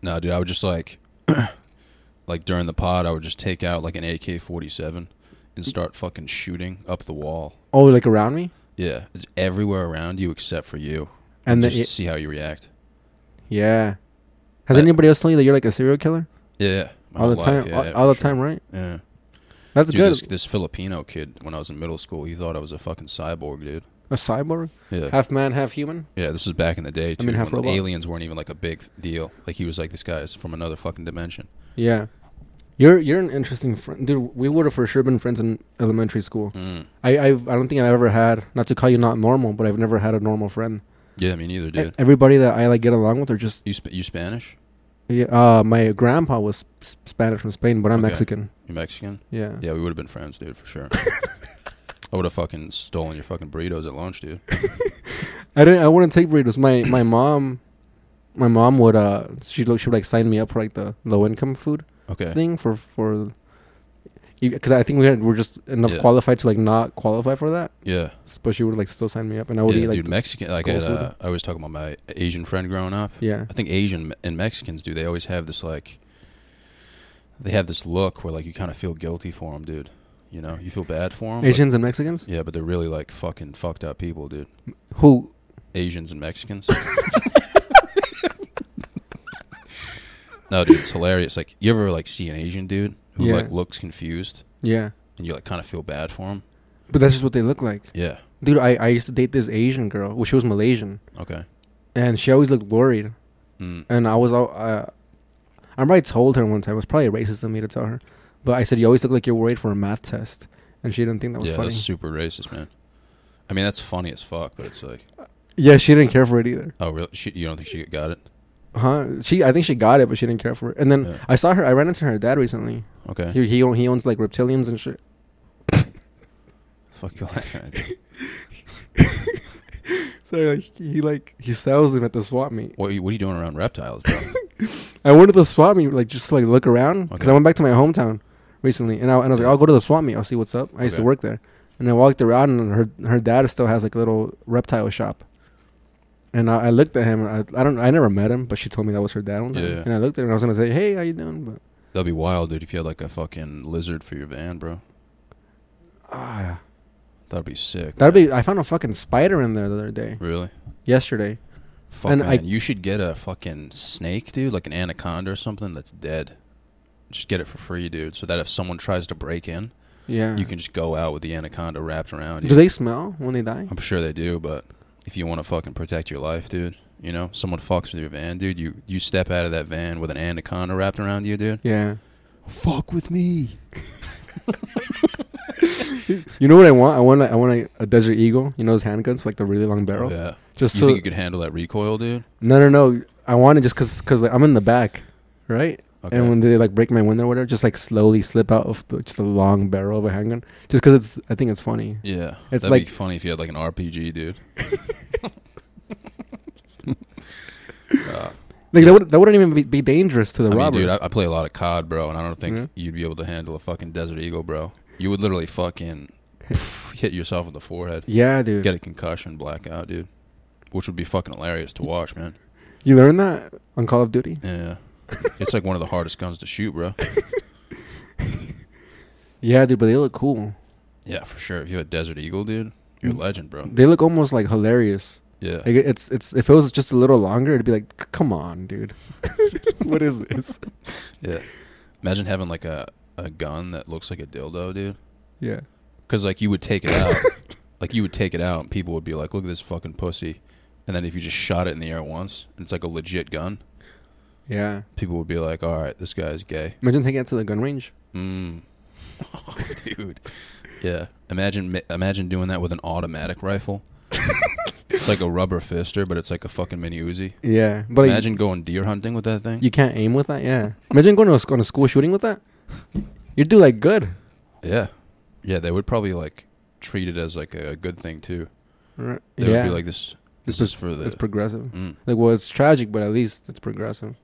Nah, dude, I would just, like... like, during the pod, I would just take out, like, an AK-47... and start fucking shooting up the wall. Oh, like around me? Yeah. It's everywhere around you except for you. And just see how you react. Yeah. Has anybody else told you that you're like a serial killer? Yeah. All the time? Yeah, all the time, right? Yeah. That's good. This Filipino kid, when I was in middle school, he thought I was a fucking cyborg, dude. A cyborg? Yeah. Half man, half human? Yeah, this was back in the day, too. I mean, half robot. Aliens weren't even like a big deal. Like, he was like, this guy is from another fucking dimension. Yeah. You're an interesting friend, dude. We would have for sure been friends in elementary school. Mm. I don't think I've ever had, not to call you not normal, but I've never had a normal friend. Yeah, me neither, dude. Everybody that I like get along with are just you Spanish. Yeah, my grandpa was Spanish from Spain, but I'm Mexican. You're Mexican? Yeah. Yeah, we would have been friends, dude, for sure. I would have fucking stolen your fucking burritos at lunch, dude. I wouldn't take burritos. My mom would she would like sign me up for like the low income food. Okay. Thing for because I think we're just enough qualified to like not qualify for that. Yeah. But she would like still sign me up, and I would eat like, dude, Mexican. Like I was talking about my Asian friend growing up. Yeah. I think Asian and Mexicans do. They always have this like. They have this look where like you kind of feel guilty for them, dude. You know, you feel bad for them. Asians and Mexicans. Yeah, but they're really like fucking fucked up people, dude. Who? Asians and Mexicans. No, dude, it's hilarious. Like, you ever, like, see an Asian dude who, like, looks confused? Yeah. And you, like, kind of feel bad for him? But that's just what they look like. Yeah. Dude, I used to date this Asian girl. Well, she was Malaysian. Okay. And she always looked worried. Mm. And I was, I remember I told her one time, it was probably racist of me to tell her, but I said, you always look like you're worried for a math test. And she didn't think that was funny. Yeah, that's super racist, man. I mean, that's funny as fuck, but it's like... Yeah, she didn't care for it either. Oh, really? You don't think she got it? Huh? I think she got it, but she didn't care for it. And then I saw her. I ran into her dad recently. Okay. He owns like reptilians and shit. Fuck your life. Sorry, like he sells them at the swap meet. What are you doing around reptiles, bro? I went to the swap meet like just to like look around because I went back to my hometown recently, and I was like, I'll go to the swap meet. I'll see what's up. I used to work there, and I walked around, and her dad still has like a little reptile shop. And I looked at him. I never met him, but she told me that was her dad one time. Yeah. And I looked at him, and I was gonna say, "Hey, how you doing?" But that'd be wild, dude. If you had like a fucking lizard for your van, bro. Ah, yeah. That'd be sick. That'd be. I found a fucking spider in there the other day. Really? Yesterday. Fuck, and man. You should get a fucking snake, dude, like an anaconda or something that's dead. Just get it for free, dude. So that if someone tries to break in, you can just go out with the anaconda wrapped around you. Do they smell when they die? I'm sure they do, but. If you want to fucking protect your life, dude, you know, someone fucks with your van, dude, you step out of that van with an anaconda wrapped around you, dude. Yeah. Fuck with me. You know what I want? I want a Desert Eagle, you know, those handguns with like the really long barrels. Yeah. Just you think you could handle that recoil, dude? No. I want it just because like, I'm in the back, right? Okay. And when they like break my window or whatever, just like slowly slip out of just a long barrel of a handgun, just because I think it's funny. Yeah, it's that'd like be funny if you had like an RPG, dude. That wouldn't even be dangerous to the robber. Dude, I play a lot of COD, bro, and I don't think you'd be able to handle a fucking Desert Eagle, bro. You would literally fucking hit yourself in the forehead. Yeah, dude. Get a concussion, blackout, dude. Which would be fucking hilarious to watch, man. You learned that on Call of Duty? Yeah. It's like one of the hardest guns to shoot, bro. Yeah, dude, but they look cool. Yeah, for sure. If you had Desert Eagle, dude, you're a legend, bro. They look almost like hilarious. Yeah. Like it's if it was just a little longer, it'd be like, come on, dude. What is this? Yeah. Imagine having like a gun that looks like a dildo, dude. Yeah. Because like you would take it out. Like you would take it out and people would be like, look at this fucking pussy. And then if you just shot it in the air once, it's like a legit gun. Yeah. People would be like, all right, this guy's gay. Imagine taking it to the gun range. Oh, dude. Yeah. Imagine doing that with an automatic rifle. It's like a rubber fister, but it's like a fucking mini Uzi. Yeah. But imagine going deer hunting with that thing. You can't aim with that, yeah. Imagine going on a school shooting with that. You'd do like good. Yeah. Yeah, they would probably like treat it as like a good thing too. Right. They would be like this. This is for the. It's progressive. Like, well, it's tragic, but at least it's progressive.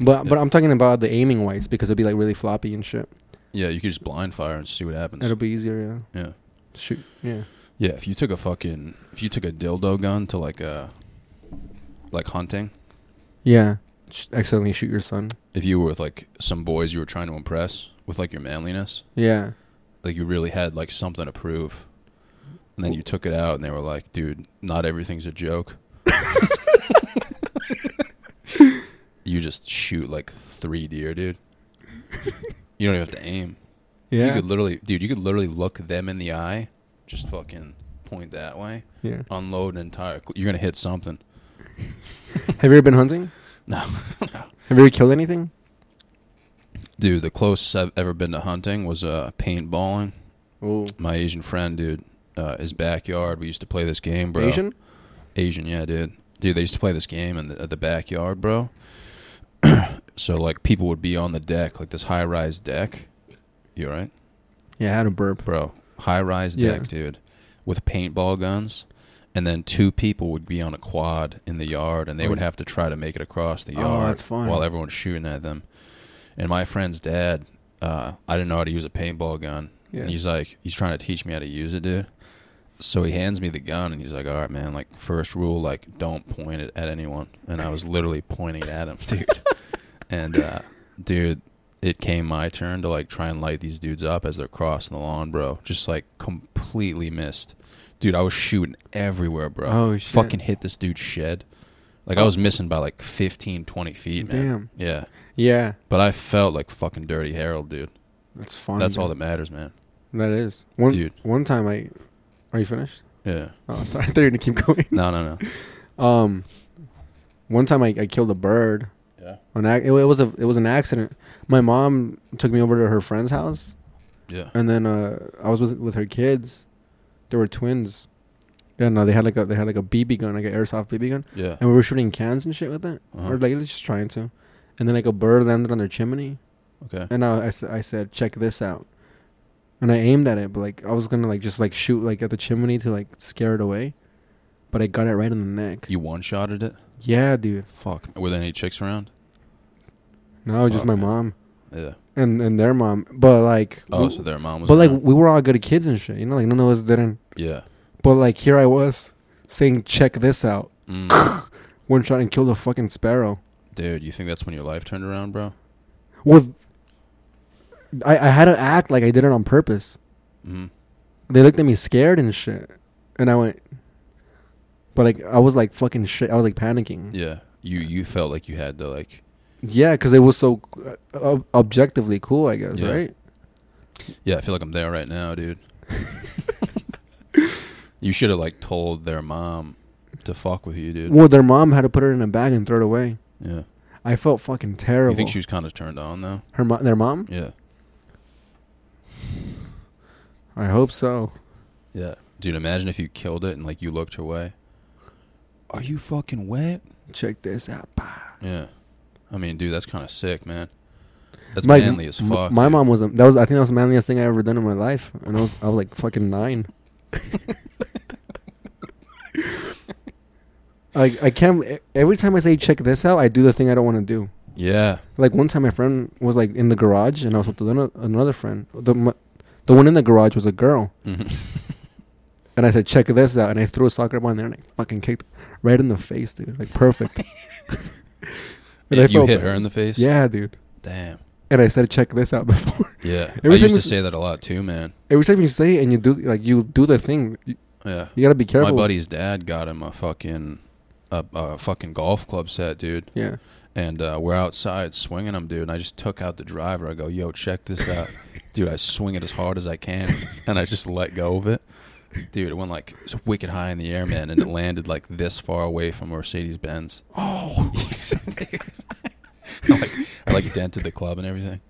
But I'm talking about the aiming wise because it'd be like really floppy and shit. Yeah, you could just blind fire and see what happens. It'll be easier, yeah. Yeah. Shoot. Yeah. Yeah, if you took a dildo gun to like hunting. Yeah. Accidentally shoot your son. If you were with like some boys you were trying to impress with like your manliness. Yeah. Like you really had like something to prove. And then you took it out and they were like, dude, not everything's a joke. You just shoot like 3 deer, dude. You don't even have to aim. Yeah. You could literally look them in the eye, just fucking point that way. Yeah. Unload an entire you're going to hit something. Have you ever been hunting? No. Have you ever killed anything? Dude, the closest I've ever been to hunting was paintballing. Ooh. My Asian friend, dude, his backyard. We used to play this game, bro. Asian, yeah, dude. Dude, they used to play this game in the backyard, bro. So, like, people would be on the deck, like this high-rise deck. You all right? Yeah, I had a burp. Bro, high-rise deck, dude, with paintball guns. And then 2 people would be on a quad in the yard, and they would have to try to make it across the yard that's fun. While everyone's shooting at them. And my friend's dad, I didn't know how to use a paintball gun. Yeah. And he's like, he's trying to teach me how to use it, dude. So he hands me the gun, and he's like, all right, man, like, first rule, like, don't point it at anyone. And I was literally pointing at him, dude. And, dude, it came my turn to, like, try and light these dudes up as they're crossing the lawn, bro. Just, like, completely missed. Dude, I was shooting everywhere, bro. Oh, shit. Fucking hit this dude's shed. Like, I was missing by, like, 15, 20 feet, man. Damn. Yeah. Yeah. But I felt like fucking Dirty Harold, dude. That's fun. That's all that matters, man. That is. One time I... Are you finished? Yeah. Oh, sorry. I thought you were going to keep going. No. One time I killed a bird. Yeah. It was an accident. My mom took me over to her friend's house. Yeah. And then I was with her kids. They were twins. And they had like a BB gun, like an airsoft BB gun. Yeah. And we were shooting cans and shit with it. Uh-huh. Or like just trying to. And then like a bird landed on their chimney. Okay. And I said, check this out. And I aimed at it, but like I was gonna like just like shoot like at the chimney to like scare it away, but I got it right in the neck. You one-shotted it? Yeah, dude. Fuck. Were there any chicks around? No, just my mom. Yeah. And their mom, but like. Oh, so their mom was. But around. Like we were all good kids and shit, you know, like none of us didn't. Yeah. But like here I was saying, check this out. One shot and killed a fucking sparrow. Dude, you think that's when your life turned around, bro? Well. I had to act like I did it on purpose. Mm-hmm. They looked at me scared and shit, and I went. But like I was like fucking shit. I was like panicking. Yeah, you felt like you had to like. Yeah, because it was so objectively cool, I guess. Yeah. Right? Yeah, I feel like I'm there right now, dude. You should have like told their mom to fuck with you, dude. Well, their mom had to put her in a bag and throw it away. Yeah. I felt fucking terrible. You think she was kind of turned on though? Their mom? Yeah. I hope so. Yeah. Dude, imagine if you killed it and, like, you looked her way. Are you fucking wet? Check this out. Bah. Yeah. I mean, dude, that's kind of sick, man. That's manly as fuck. My mom was... I think that was the manliest thing I ever done in my life. And I was like, fucking 9. Like, I can't... Every time I say, check this out, I do the thing I don't want to do. Yeah. Like, one time my friend was, like, in the garage, and I was with another friend. The one in the garage was a girl. Mm-hmm. And I said, check this out. And I threw a soccer ball in there and I fucking kicked right in the face, dude. Like, perfect. And you hit her in the face? Yeah, dude. Damn. And I said, check this out before. Yeah. I used to say that a lot too, man. Every time you say it and you do, like, you do the thing. Yeah. You got to be careful. My buddy's dad got him a fucking golf club set, dude. Yeah. And we're outside swinging them, dude. And I just took out the driver. I go, yo, check this out. Dude, I swing it as hard as I can. And I just let go of it. Dude, it went like wicked high in the air, man. And it landed like this far away from Mercedes Benz. Oh. I dented the club and everything.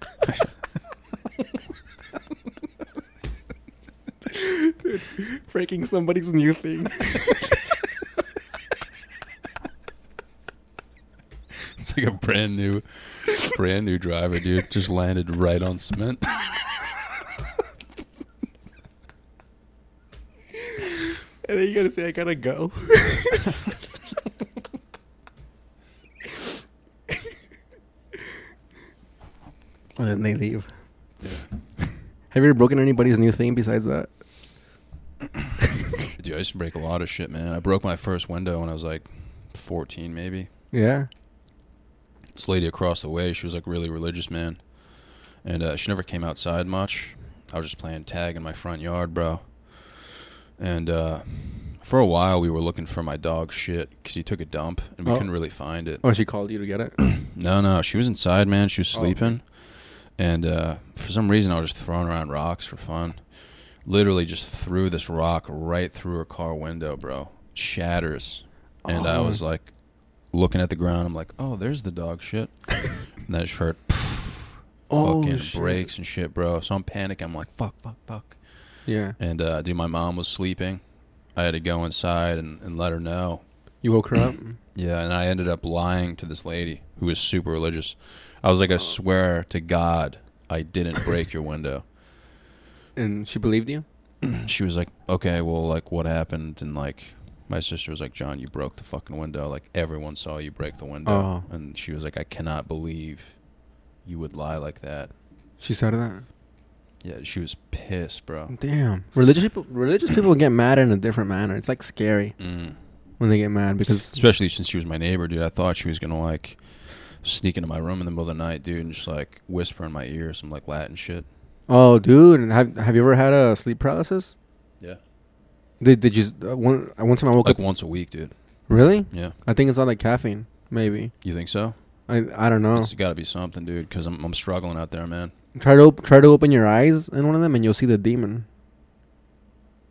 Dude, breaking somebody's new thing. It's like a brand new driver, dude. Just landed right on cement. And then you gotta say, I gotta go. And then they leave. Yeah. Have you ever broken anybody's new thing besides that? Dude, I used to break a lot of shit, man. I broke my first window when I was like 14, maybe. Yeah. This lady across the way, she was like really religious, man. And she never came outside much. I was just playing tag in my front yard, bro. And for a while, we were looking for my dog's shit because he took a dump and we couldn't really find it. Oh, she called you to get it? No. She was inside, man. She was sleeping. Oh. And for some reason, I was just throwing around rocks for fun. Literally just threw this rock right through her car window, bro. Shatters. And I was like, looking at the ground, I'm like, oh, there's the dog shit. And I just heard fucking breaks and shit, bro. So I'm panicking. I'm like, fuck. Yeah. And, dude, my mom was sleeping. I had to go inside and let her know. You woke her up? Yeah, and I ended up lying to this lady who was super religious. I was like, I swear to God, I didn't break your window. And she believed you? She was like, okay, well, like, what happened? And, like, my sister was like, John, you broke the fucking window. Like, everyone saw you break the window. Oh. And she was like, I cannot believe you would lie like that. She said that? Yeah, she was pissed, bro. Damn. Religious people get mad in a different manner. It's, like, scary when they get mad because... Especially since she was my neighbor, dude. I thought she was going to, like, sneak into my room in the middle of the night, dude, and just, like, whisper in my ear some, like, Latin shit. Oh, dude. And have you ever had a sleep paralysis? Yeah. Did you... one time I woke up... Like, once a week, dude. Really? Yeah. I think it's all, like, caffeine, maybe. You think so? I don't know. It's got to be something, dude, because I'm struggling out there, man. Try to open your eyes in one of them, and you'll see the demon.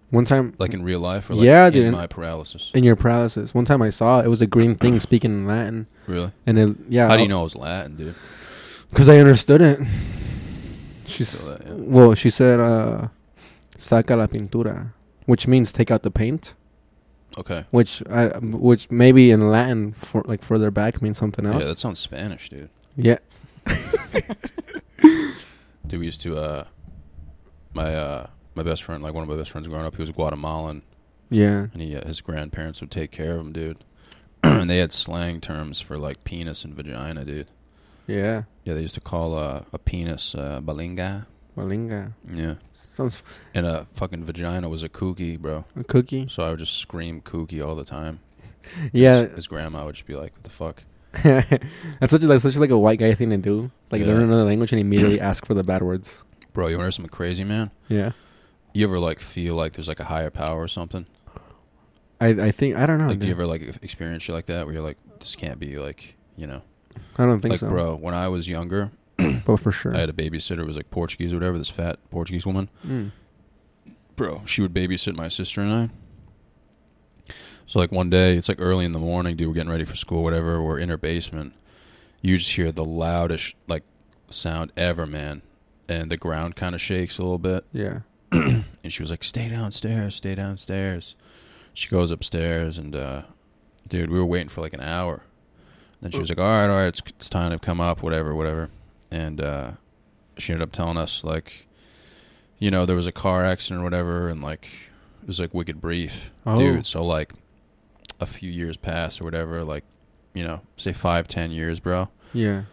One time, like in real life, or like in my paralysis. In your paralysis, one time I saw it was a green thing speaking in Latin. Really? And it, yeah. How do you know it was Latin, dude? Because I understood it. She said, "Saca la pintura," which means take out the paint. Okay. Which maybe in Latin for like further back means something else. Yeah, that sounds Spanish, dude. Yeah. Dude, we used to, my best friend, like one of my best friends growing up, he was Guatemalan. Yeah. And he, his grandparents would take care of him, dude. And they had slang terms for, like, penis and vagina, dude. Yeah. Yeah, they used to call a penis balinga. Balinga. Yeah. Sounds... And a fucking vagina was a kooky, bro. A kooky? So I would just scream kooky all the time. Yeah. His grandma would just be like, what the fuck? That's such a white guy thing to do. It's like learn another language and immediately ask for the bad words. Bro, you want to hear something crazy, man? Yeah. You ever like feel like there's like a higher power or something? I think I don't know. Like, do you ever like experience shit like that where you're like, this can't be like, you know? I don't think like, so. Like, bro, when I was younger, but for sure, I had a babysitter who was like Portuguese or whatever. This fat Portuguese woman, bro, she would babysit my sister and I. So, like, one day, it's, like, early in the morning, dude, we're getting ready for school, whatever, we're in her basement. You just hear the loudest, like, sound ever, man. And the ground kind of shakes a little bit. Yeah. And she was like, stay downstairs. She goes upstairs, and, dude, we were waiting for, like, an hour. Then she was like, all right, it's time to come up, whatever. And she ended up telling us, like, you know, there was a car accident or whatever, and, like, it was, like, wicked brief. Oh. Dude, so, like, a few years pass or whatever, like, you know, say 5-10 years, bro. Yeah.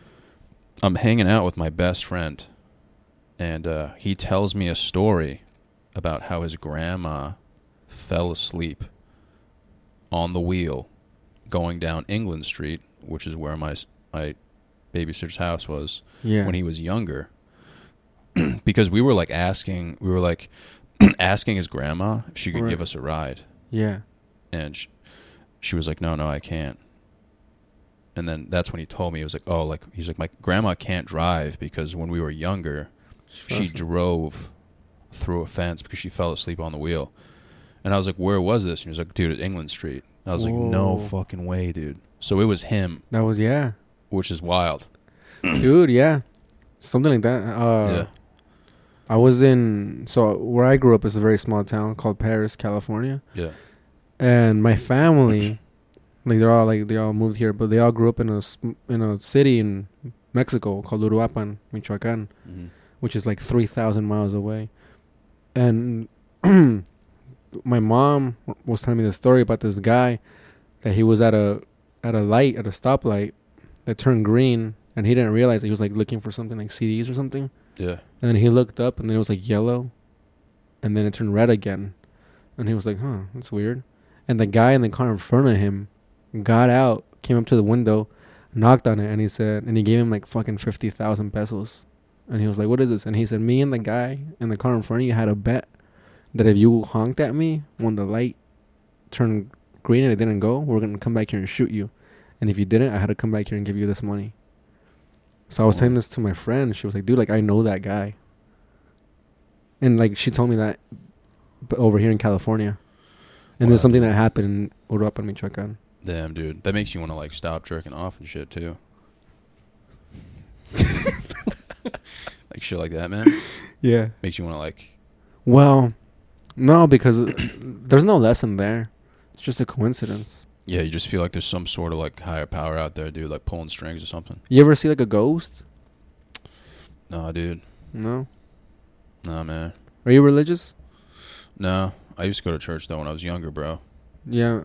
I'm hanging out with my best friend And he tells me a story about how his grandma fell asleep on the wheel going down England Street, which is where my babysitter's house was when he was younger. Because we were like asking his grandma if she could give us a ride. Yeah. And she was like, no, I can't. And then that's when he told me, he was like, oh, like, he's like, my grandma can't drive because when we were younger, she drove through a fence because she fell asleep on the wheel. And I was like, where was this? And he was like, dude, it's England Street. And I was like, no fucking way, dude. So it was him. That was, which is wild. Dude, something like that. I was in, so where I grew up is a very small town called Paris, California. Yeah. And my family, they all moved here, but they all grew up in a city in Mexico called Uruapan, Michoacán, which is like 3,000 miles away. And my mom was telling me the story about this guy that he was at a stoplight that turned green, and he didn't realize he was like looking for something like CDs or something. Yeah. And then he looked up, and then it was like yellow, and then it turned red again, and he was like, "Huh, that's weird." And the guy in the car in front of him got out, came up to the window, knocked on it, and he said, and he gave him like fucking 50,000 pesos, and he was like, "What is this?" And he said, "Me and the guy in the car in front of you had a bet that if you honked at me when the light turned green and it didn't go, we're gonna come back here and shoot you, and if you didn't, I had to come back here and give you this money." So I was telling this to my friend. She was like, dude, like, I know that guy. And, like, she told me that over here in California. And there's something that happened in Uruapan, Michoacán. Damn, dude. That makes you want to, like, stop jerking off and shit, too. Like, shit like that, man? Yeah. Makes you want to, like... Well, no, because there's no lesson there. It's just a coincidence. Yeah, you just feel like there's some sort of, like, higher power out there, dude, like pulling strings or something. You ever see, like, a ghost? Nah, dude. No? Nah, man. Are you religious? No. I used to go to church, though, when I was younger, bro. Yeah.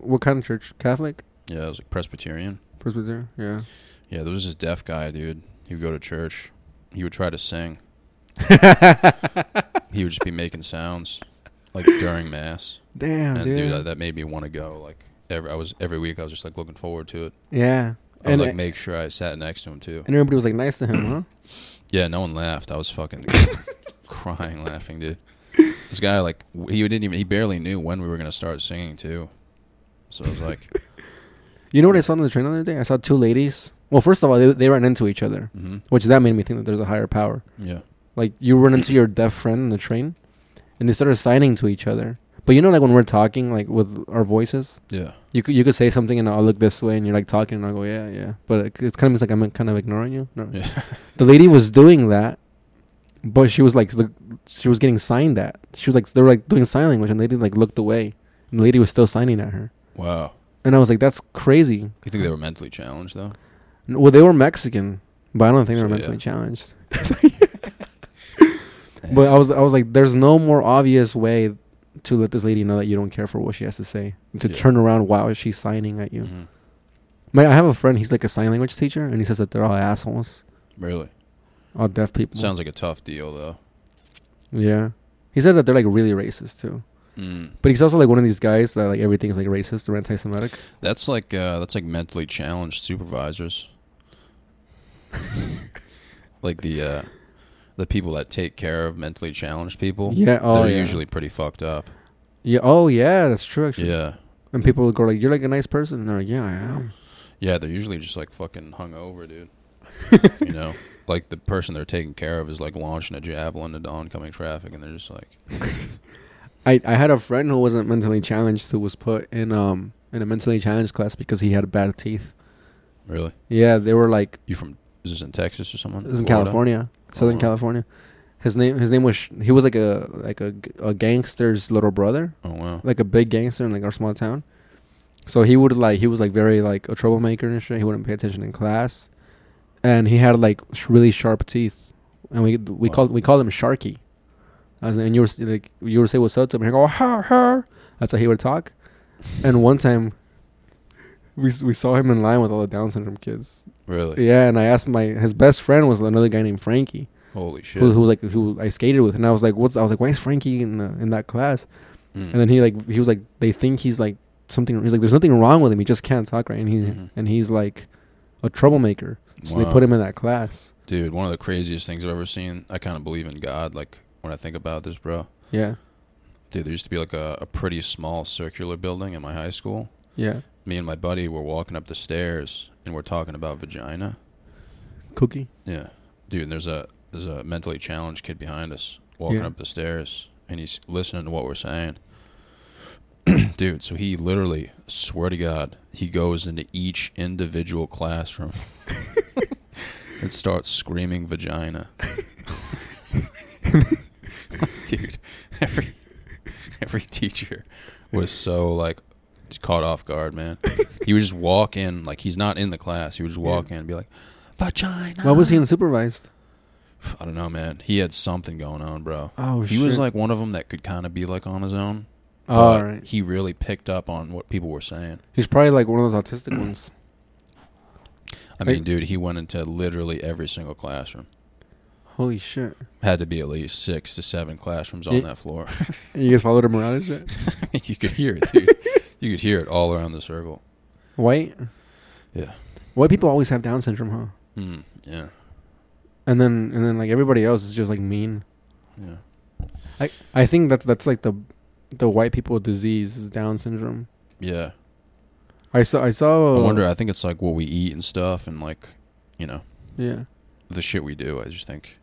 What kind of church? Catholic? Yeah, it was, like, Presbyterian. Presbyterian, yeah. Yeah, there was this deaf guy, dude. He would go to church. He would try to sing. He would just be making sounds, like, during Mass. Damn, and, dude. That made me want to go, like... Every week I was just like looking forward to it. Yeah, I would like make sure I sat next to him too. And everybody was like nice to him, huh? Yeah, no one laughed. I was fucking crying, laughing, dude. This guy like he barely knew when we were gonna start singing too. So I was like, you know what I saw on the train the other day? I saw two ladies. Well, first of all, they ran into each other, which that made me think that there's a higher power. Yeah, like you run into your deaf friend on the train, and they started signing to each other. But you know, like when we're talking, like with our voices, yeah, you could say something and I'll look this way and you're like talking and I'll go, yeah, yeah. But it's kind of like I'm kind of ignoring you. No. Yeah. The lady was doing that, but she was like, she was getting signed at. She was like, they were like doing sign language and the lady like looked away and the lady was still signing at her. Wow. And I was like, that's crazy. You think they were mentally challenged though? Well, they were Mexican, but I don't think they were mentally challenged. But I was like, there's no more obvious way to let this lady know that you don't care for what she has to say, to turn around while she's signing at you. I have a friend, he's like a sign language teacher, and he says that they're all assholes. Really? All deaf people. Sounds like a tough deal, though. Yeah. He said that they're like really racist, too. But he's also like one of these guys that like everything is like racist or anti-Semitic. That's like mentally challenged supervisors. Like the people that take care of mentally challenged people, they're usually pretty fucked up. Yeah, oh yeah, that's true actually. Yeah, and people would go like, "You're like a nice person," and they're like, "Yeah, I am." Yeah, they're usually just like fucking hungover, dude. You know, like the person they're taking care of is like launching a javelin into oncoming traffic, and they're just like, "I had a friend who wasn't mentally challenged who was put in a mentally challenged class because he had bad teeth." Really? Yeah, they were like, "You from? Is this in Texas or something?" This is in California. Southern California. His name was he was like a gangster's little brother. Oh wow. Like a big gangster in like our small town. So he was very like a troublemaker and shit. He wouldn't pay attention in class. And he had like really sharp teeth. And we called him Sharky. And you would say what's up to him, he'd go ha ha. That's how he would talk. And one time we saw him in line with all the Down syndrome kids. Really? Yeah, and I asked his best friend was another guy named Frankie. Holy shit. Who I skated with, and I was like, why is Frankie in that class? Mm. And then he was like, they think he's like something. He's like, there's nothing wrong with him. He just can't talk right, and he's like a troublemaker. So Wow. They put him in that class. Dude, one of the craziest things I've ever seen. I kind of believe in God, like when I think about this, bro. Yeah. Dude, there used to be like a pretty small circular building in my high school. Yeah. Me and my buddy were walking up the stairs, and we're talking about vagina. Cookie? Yeah. Dude, and there's a mentally challenged kid behind us walking up the stairs, and he's listening to what we're saying. Dude, so he literally, swear to God, he goes into each individual classroom and starts screaming vagina. Dude, every teacher was so like caught off guard, man. He would just walk in, like he's not in the class. He would just walk in and be like, vagina. Why was he unsupervised? I don't know, man. He had something going on, bro. Oh, shit. He was like one of them that could kind of be like on his own. Oh, all right. He really picked up on what people were saying. He's probably like one of those autistic ones. I mean, dude, he went into literally every single classroom. Holy shit. Had to be at least 6 to 7 classrooms on that floor. You guys followed him around and shit? You could hear it, dude. You could hear it all around the circle. White? Yeah. White people always have Down syndrome, huh? Mm, yeah. And then like everybody else is just like mean. Yeah. I think that's like the white people disease is Down syndrome. Yeah. I saw I wonder, I think it's like what we eat and stuff and like, you know. Yeah. The shit we do, I just think.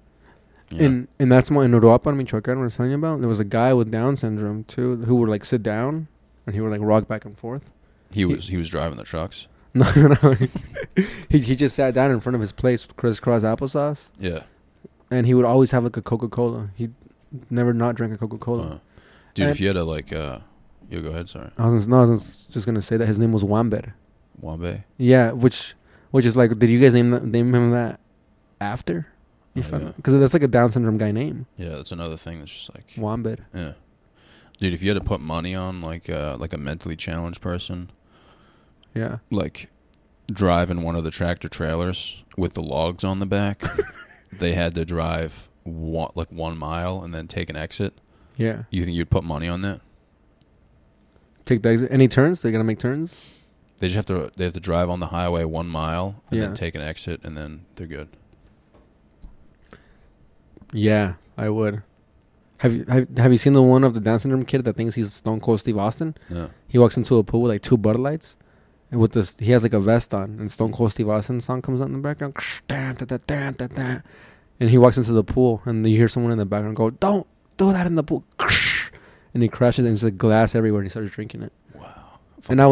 Yeah. And that's why in Uruapan, Michoacán, we were telling you about, there was a guy with Down syndrome too who would like sit down and he would like rock back and forth. He was driving the trucks. No. he just sat down in front of his place with crisscross applesauce. Yeah. And he would always have like a Coca-Cola. He never not drank a Coca-Cola. Dude, and if you had to like you go ahead, sorry. I was just gonna say that his name was Wamber. Wambe? Yeah, which is like, did you guys name him that after? Because that's like a Down syndrome guy name. Yeah, that's another thing that's just like Wamber. Yeah. Dude, if you had to put money on like a mentally challenged person, yeah, like driving one of the tractor trailers with the logs on the back, they had to drive like 1 mile and then take an exit. Yeah. You think you'd put money on that? Take the exit? Any turns? They're gonna make turns? They just have to drive on the highway 1 mile and then take an exit and then they're good. Yeah, I would. Have you seen the one of the Down syndrome kid that thinks he's Stone Cold Steve Austin? Yeah. He walks into a pool with like 2 Bud Lights, and with this he has like a vest on, and Stone Cold Steve Austin song comes out in the background, and he walks into the pool, and you hear someone in the background go, "Don't do that in the pool," and he crashes, and there's like glass everywhere, and he starts drinking it. Wow. And I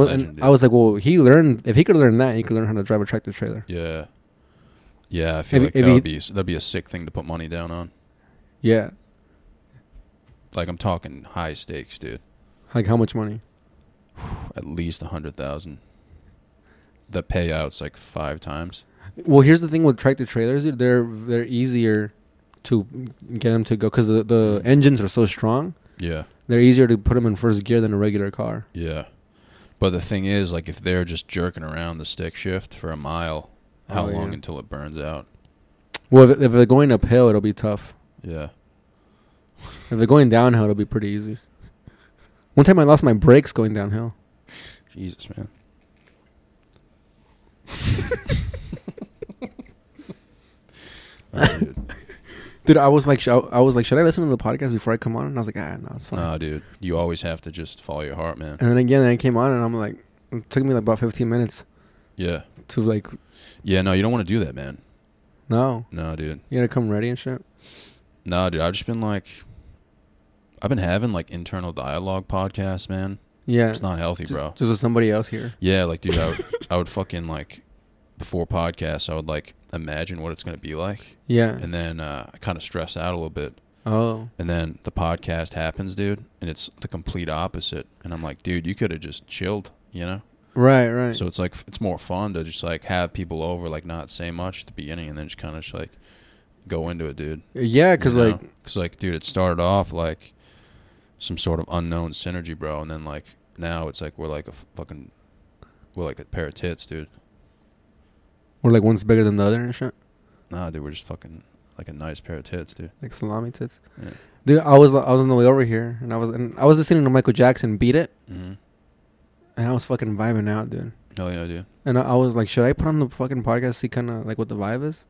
was like, well, he learned. If he could learn that, he could learn how to drive a tractor trailer. Yeah. Yeah, I feel like that'd be a sick thing to put money down on. Yeah. Like I'm talking high stakes, dude. Like how much money? At least 100,000. The payout's like 5 times. Well, here's the thing with tractor trailers, dude. They're easier to get them to go because the engines are so strong. Yeah. They're easier to put them in first gear than a regular car. Yeah. But the thing is, like if they're just jerking around the stick shift for a mile, how long until it burns out? Well, if they're going uphill, it'll be tough. Yeah. If they're going downhill, it'll be pretty easy. One time I lost my brakes going downhill. Jesus, man. Right, dude, I was like, should I listen to the podcast before I come on? And I was like, no, it's fine. Nah, dude, you always have to just follow your heart, man. And then again, I came on, and I'm like, it took me like about 15 minutes. Yeah. To like. Yeah, no, you don't want to do that, man. No. No, dude. You gotta come ready and shit. No, dude, I've been having like internal dialogue podcasts, man. Yeah. It's not healthy, bro. Just with somebody else here. Yeah, like, dude, I would fucking like, before podcasts, I would like imagine what it's going to be like. Yeah. And then I kind of stress out a little bit. Oh. And then the podcast happens, dude, and it's the complete opposite. And I'm like, dude, you could have just chilled, you know? Right. So it's like, it's more fun to just like have people over, like not say much at the beginning and then just kind of like go into it, dude. Yeah, because dude, it started off like some sort of unknown synergy, bro, and then like now it's like we're like a pair of tits, dude. We're like one's bigger than the other and shit. Nah, dude, we're just fucking like a nice pair of tits, dude. Like salami tits. Yeah. Dude, I was on the way over here, and I was listening to Michael Jackson Beat It, mm-hmm. and I was fucking vibing out, dude. Oh yeah, dude. And I was like, should I put on the fucking podcast, see kind of like what the vibe is?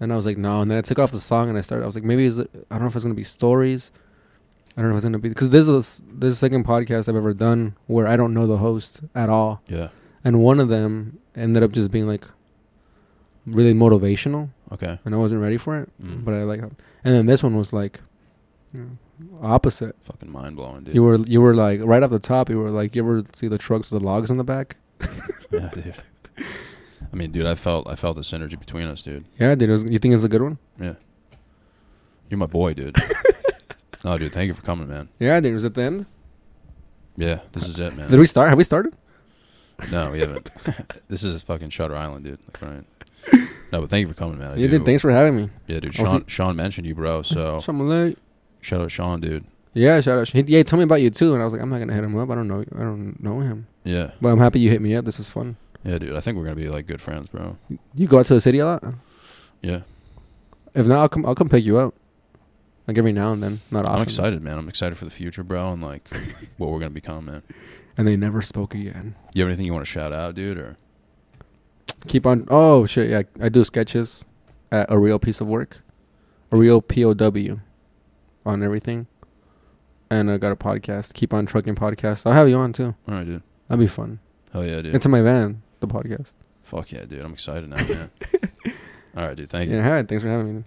And I was like, no. And then I took off the song and I was like, maybe I don't know if it's gonna be stories. I don't know if it's gonna be, because this is the second podcast I've ever done where I don't know the host at all. Yeah. And one of them ended up just being like really motivational. Okay. And I wasn't ready for it, but I like. And then this one was like, you know, opposite. Fucking mind blowing, dude. You were like right off the top. You were like, you ever see the trucks with the logs in the back? Yeah, dude. I mean, dude, I felt the synergy between us, dude. Yeah, dude. You think it's a good one? Yeah. You're my boy, dude. No, dude. Thank you for coming, man. Yeah, dude. Was it the end? Yeah, this is it, man. Did we start? Have we started? No, we haven't. This is fucking Shutter Island, dude. Like, right. No, but thank you for coming, man. Yeah, dude. Thanks for having me. Yeah, dude. Sean mentioned you, bro. So. Shout out Sean, dude. Yeah, shout out. He told me about you too, and I was like, I'm not gonna hit him up. I don't know him. Yeah. But I'm happy you hit me up. This is fun. Yeah, dude. I think we're gonna be like good friends, bro. You go out to the city a lot? Yeah. If not, I'll come pick you up. Like every now and then. Not often. I'm excited, man. I'm excited for the future, bro, and like what we're gonna become, man. And they never spoke again. You have anything you want to shout out, dude, or keep on? Oh shit, yeah. I do sketches at A Real Piece of Work, A Real POW, on everything. And I got a podcast, Keep on Trucking Podcast. I'll have you on too. All right, dude. That'd be fun. Hell yeah, dude. It's in my van, the podcast. Fuck yeah, dude. I'm excited now, man. All right, dude. Thank you. Yeah, all right. Thanks for having me.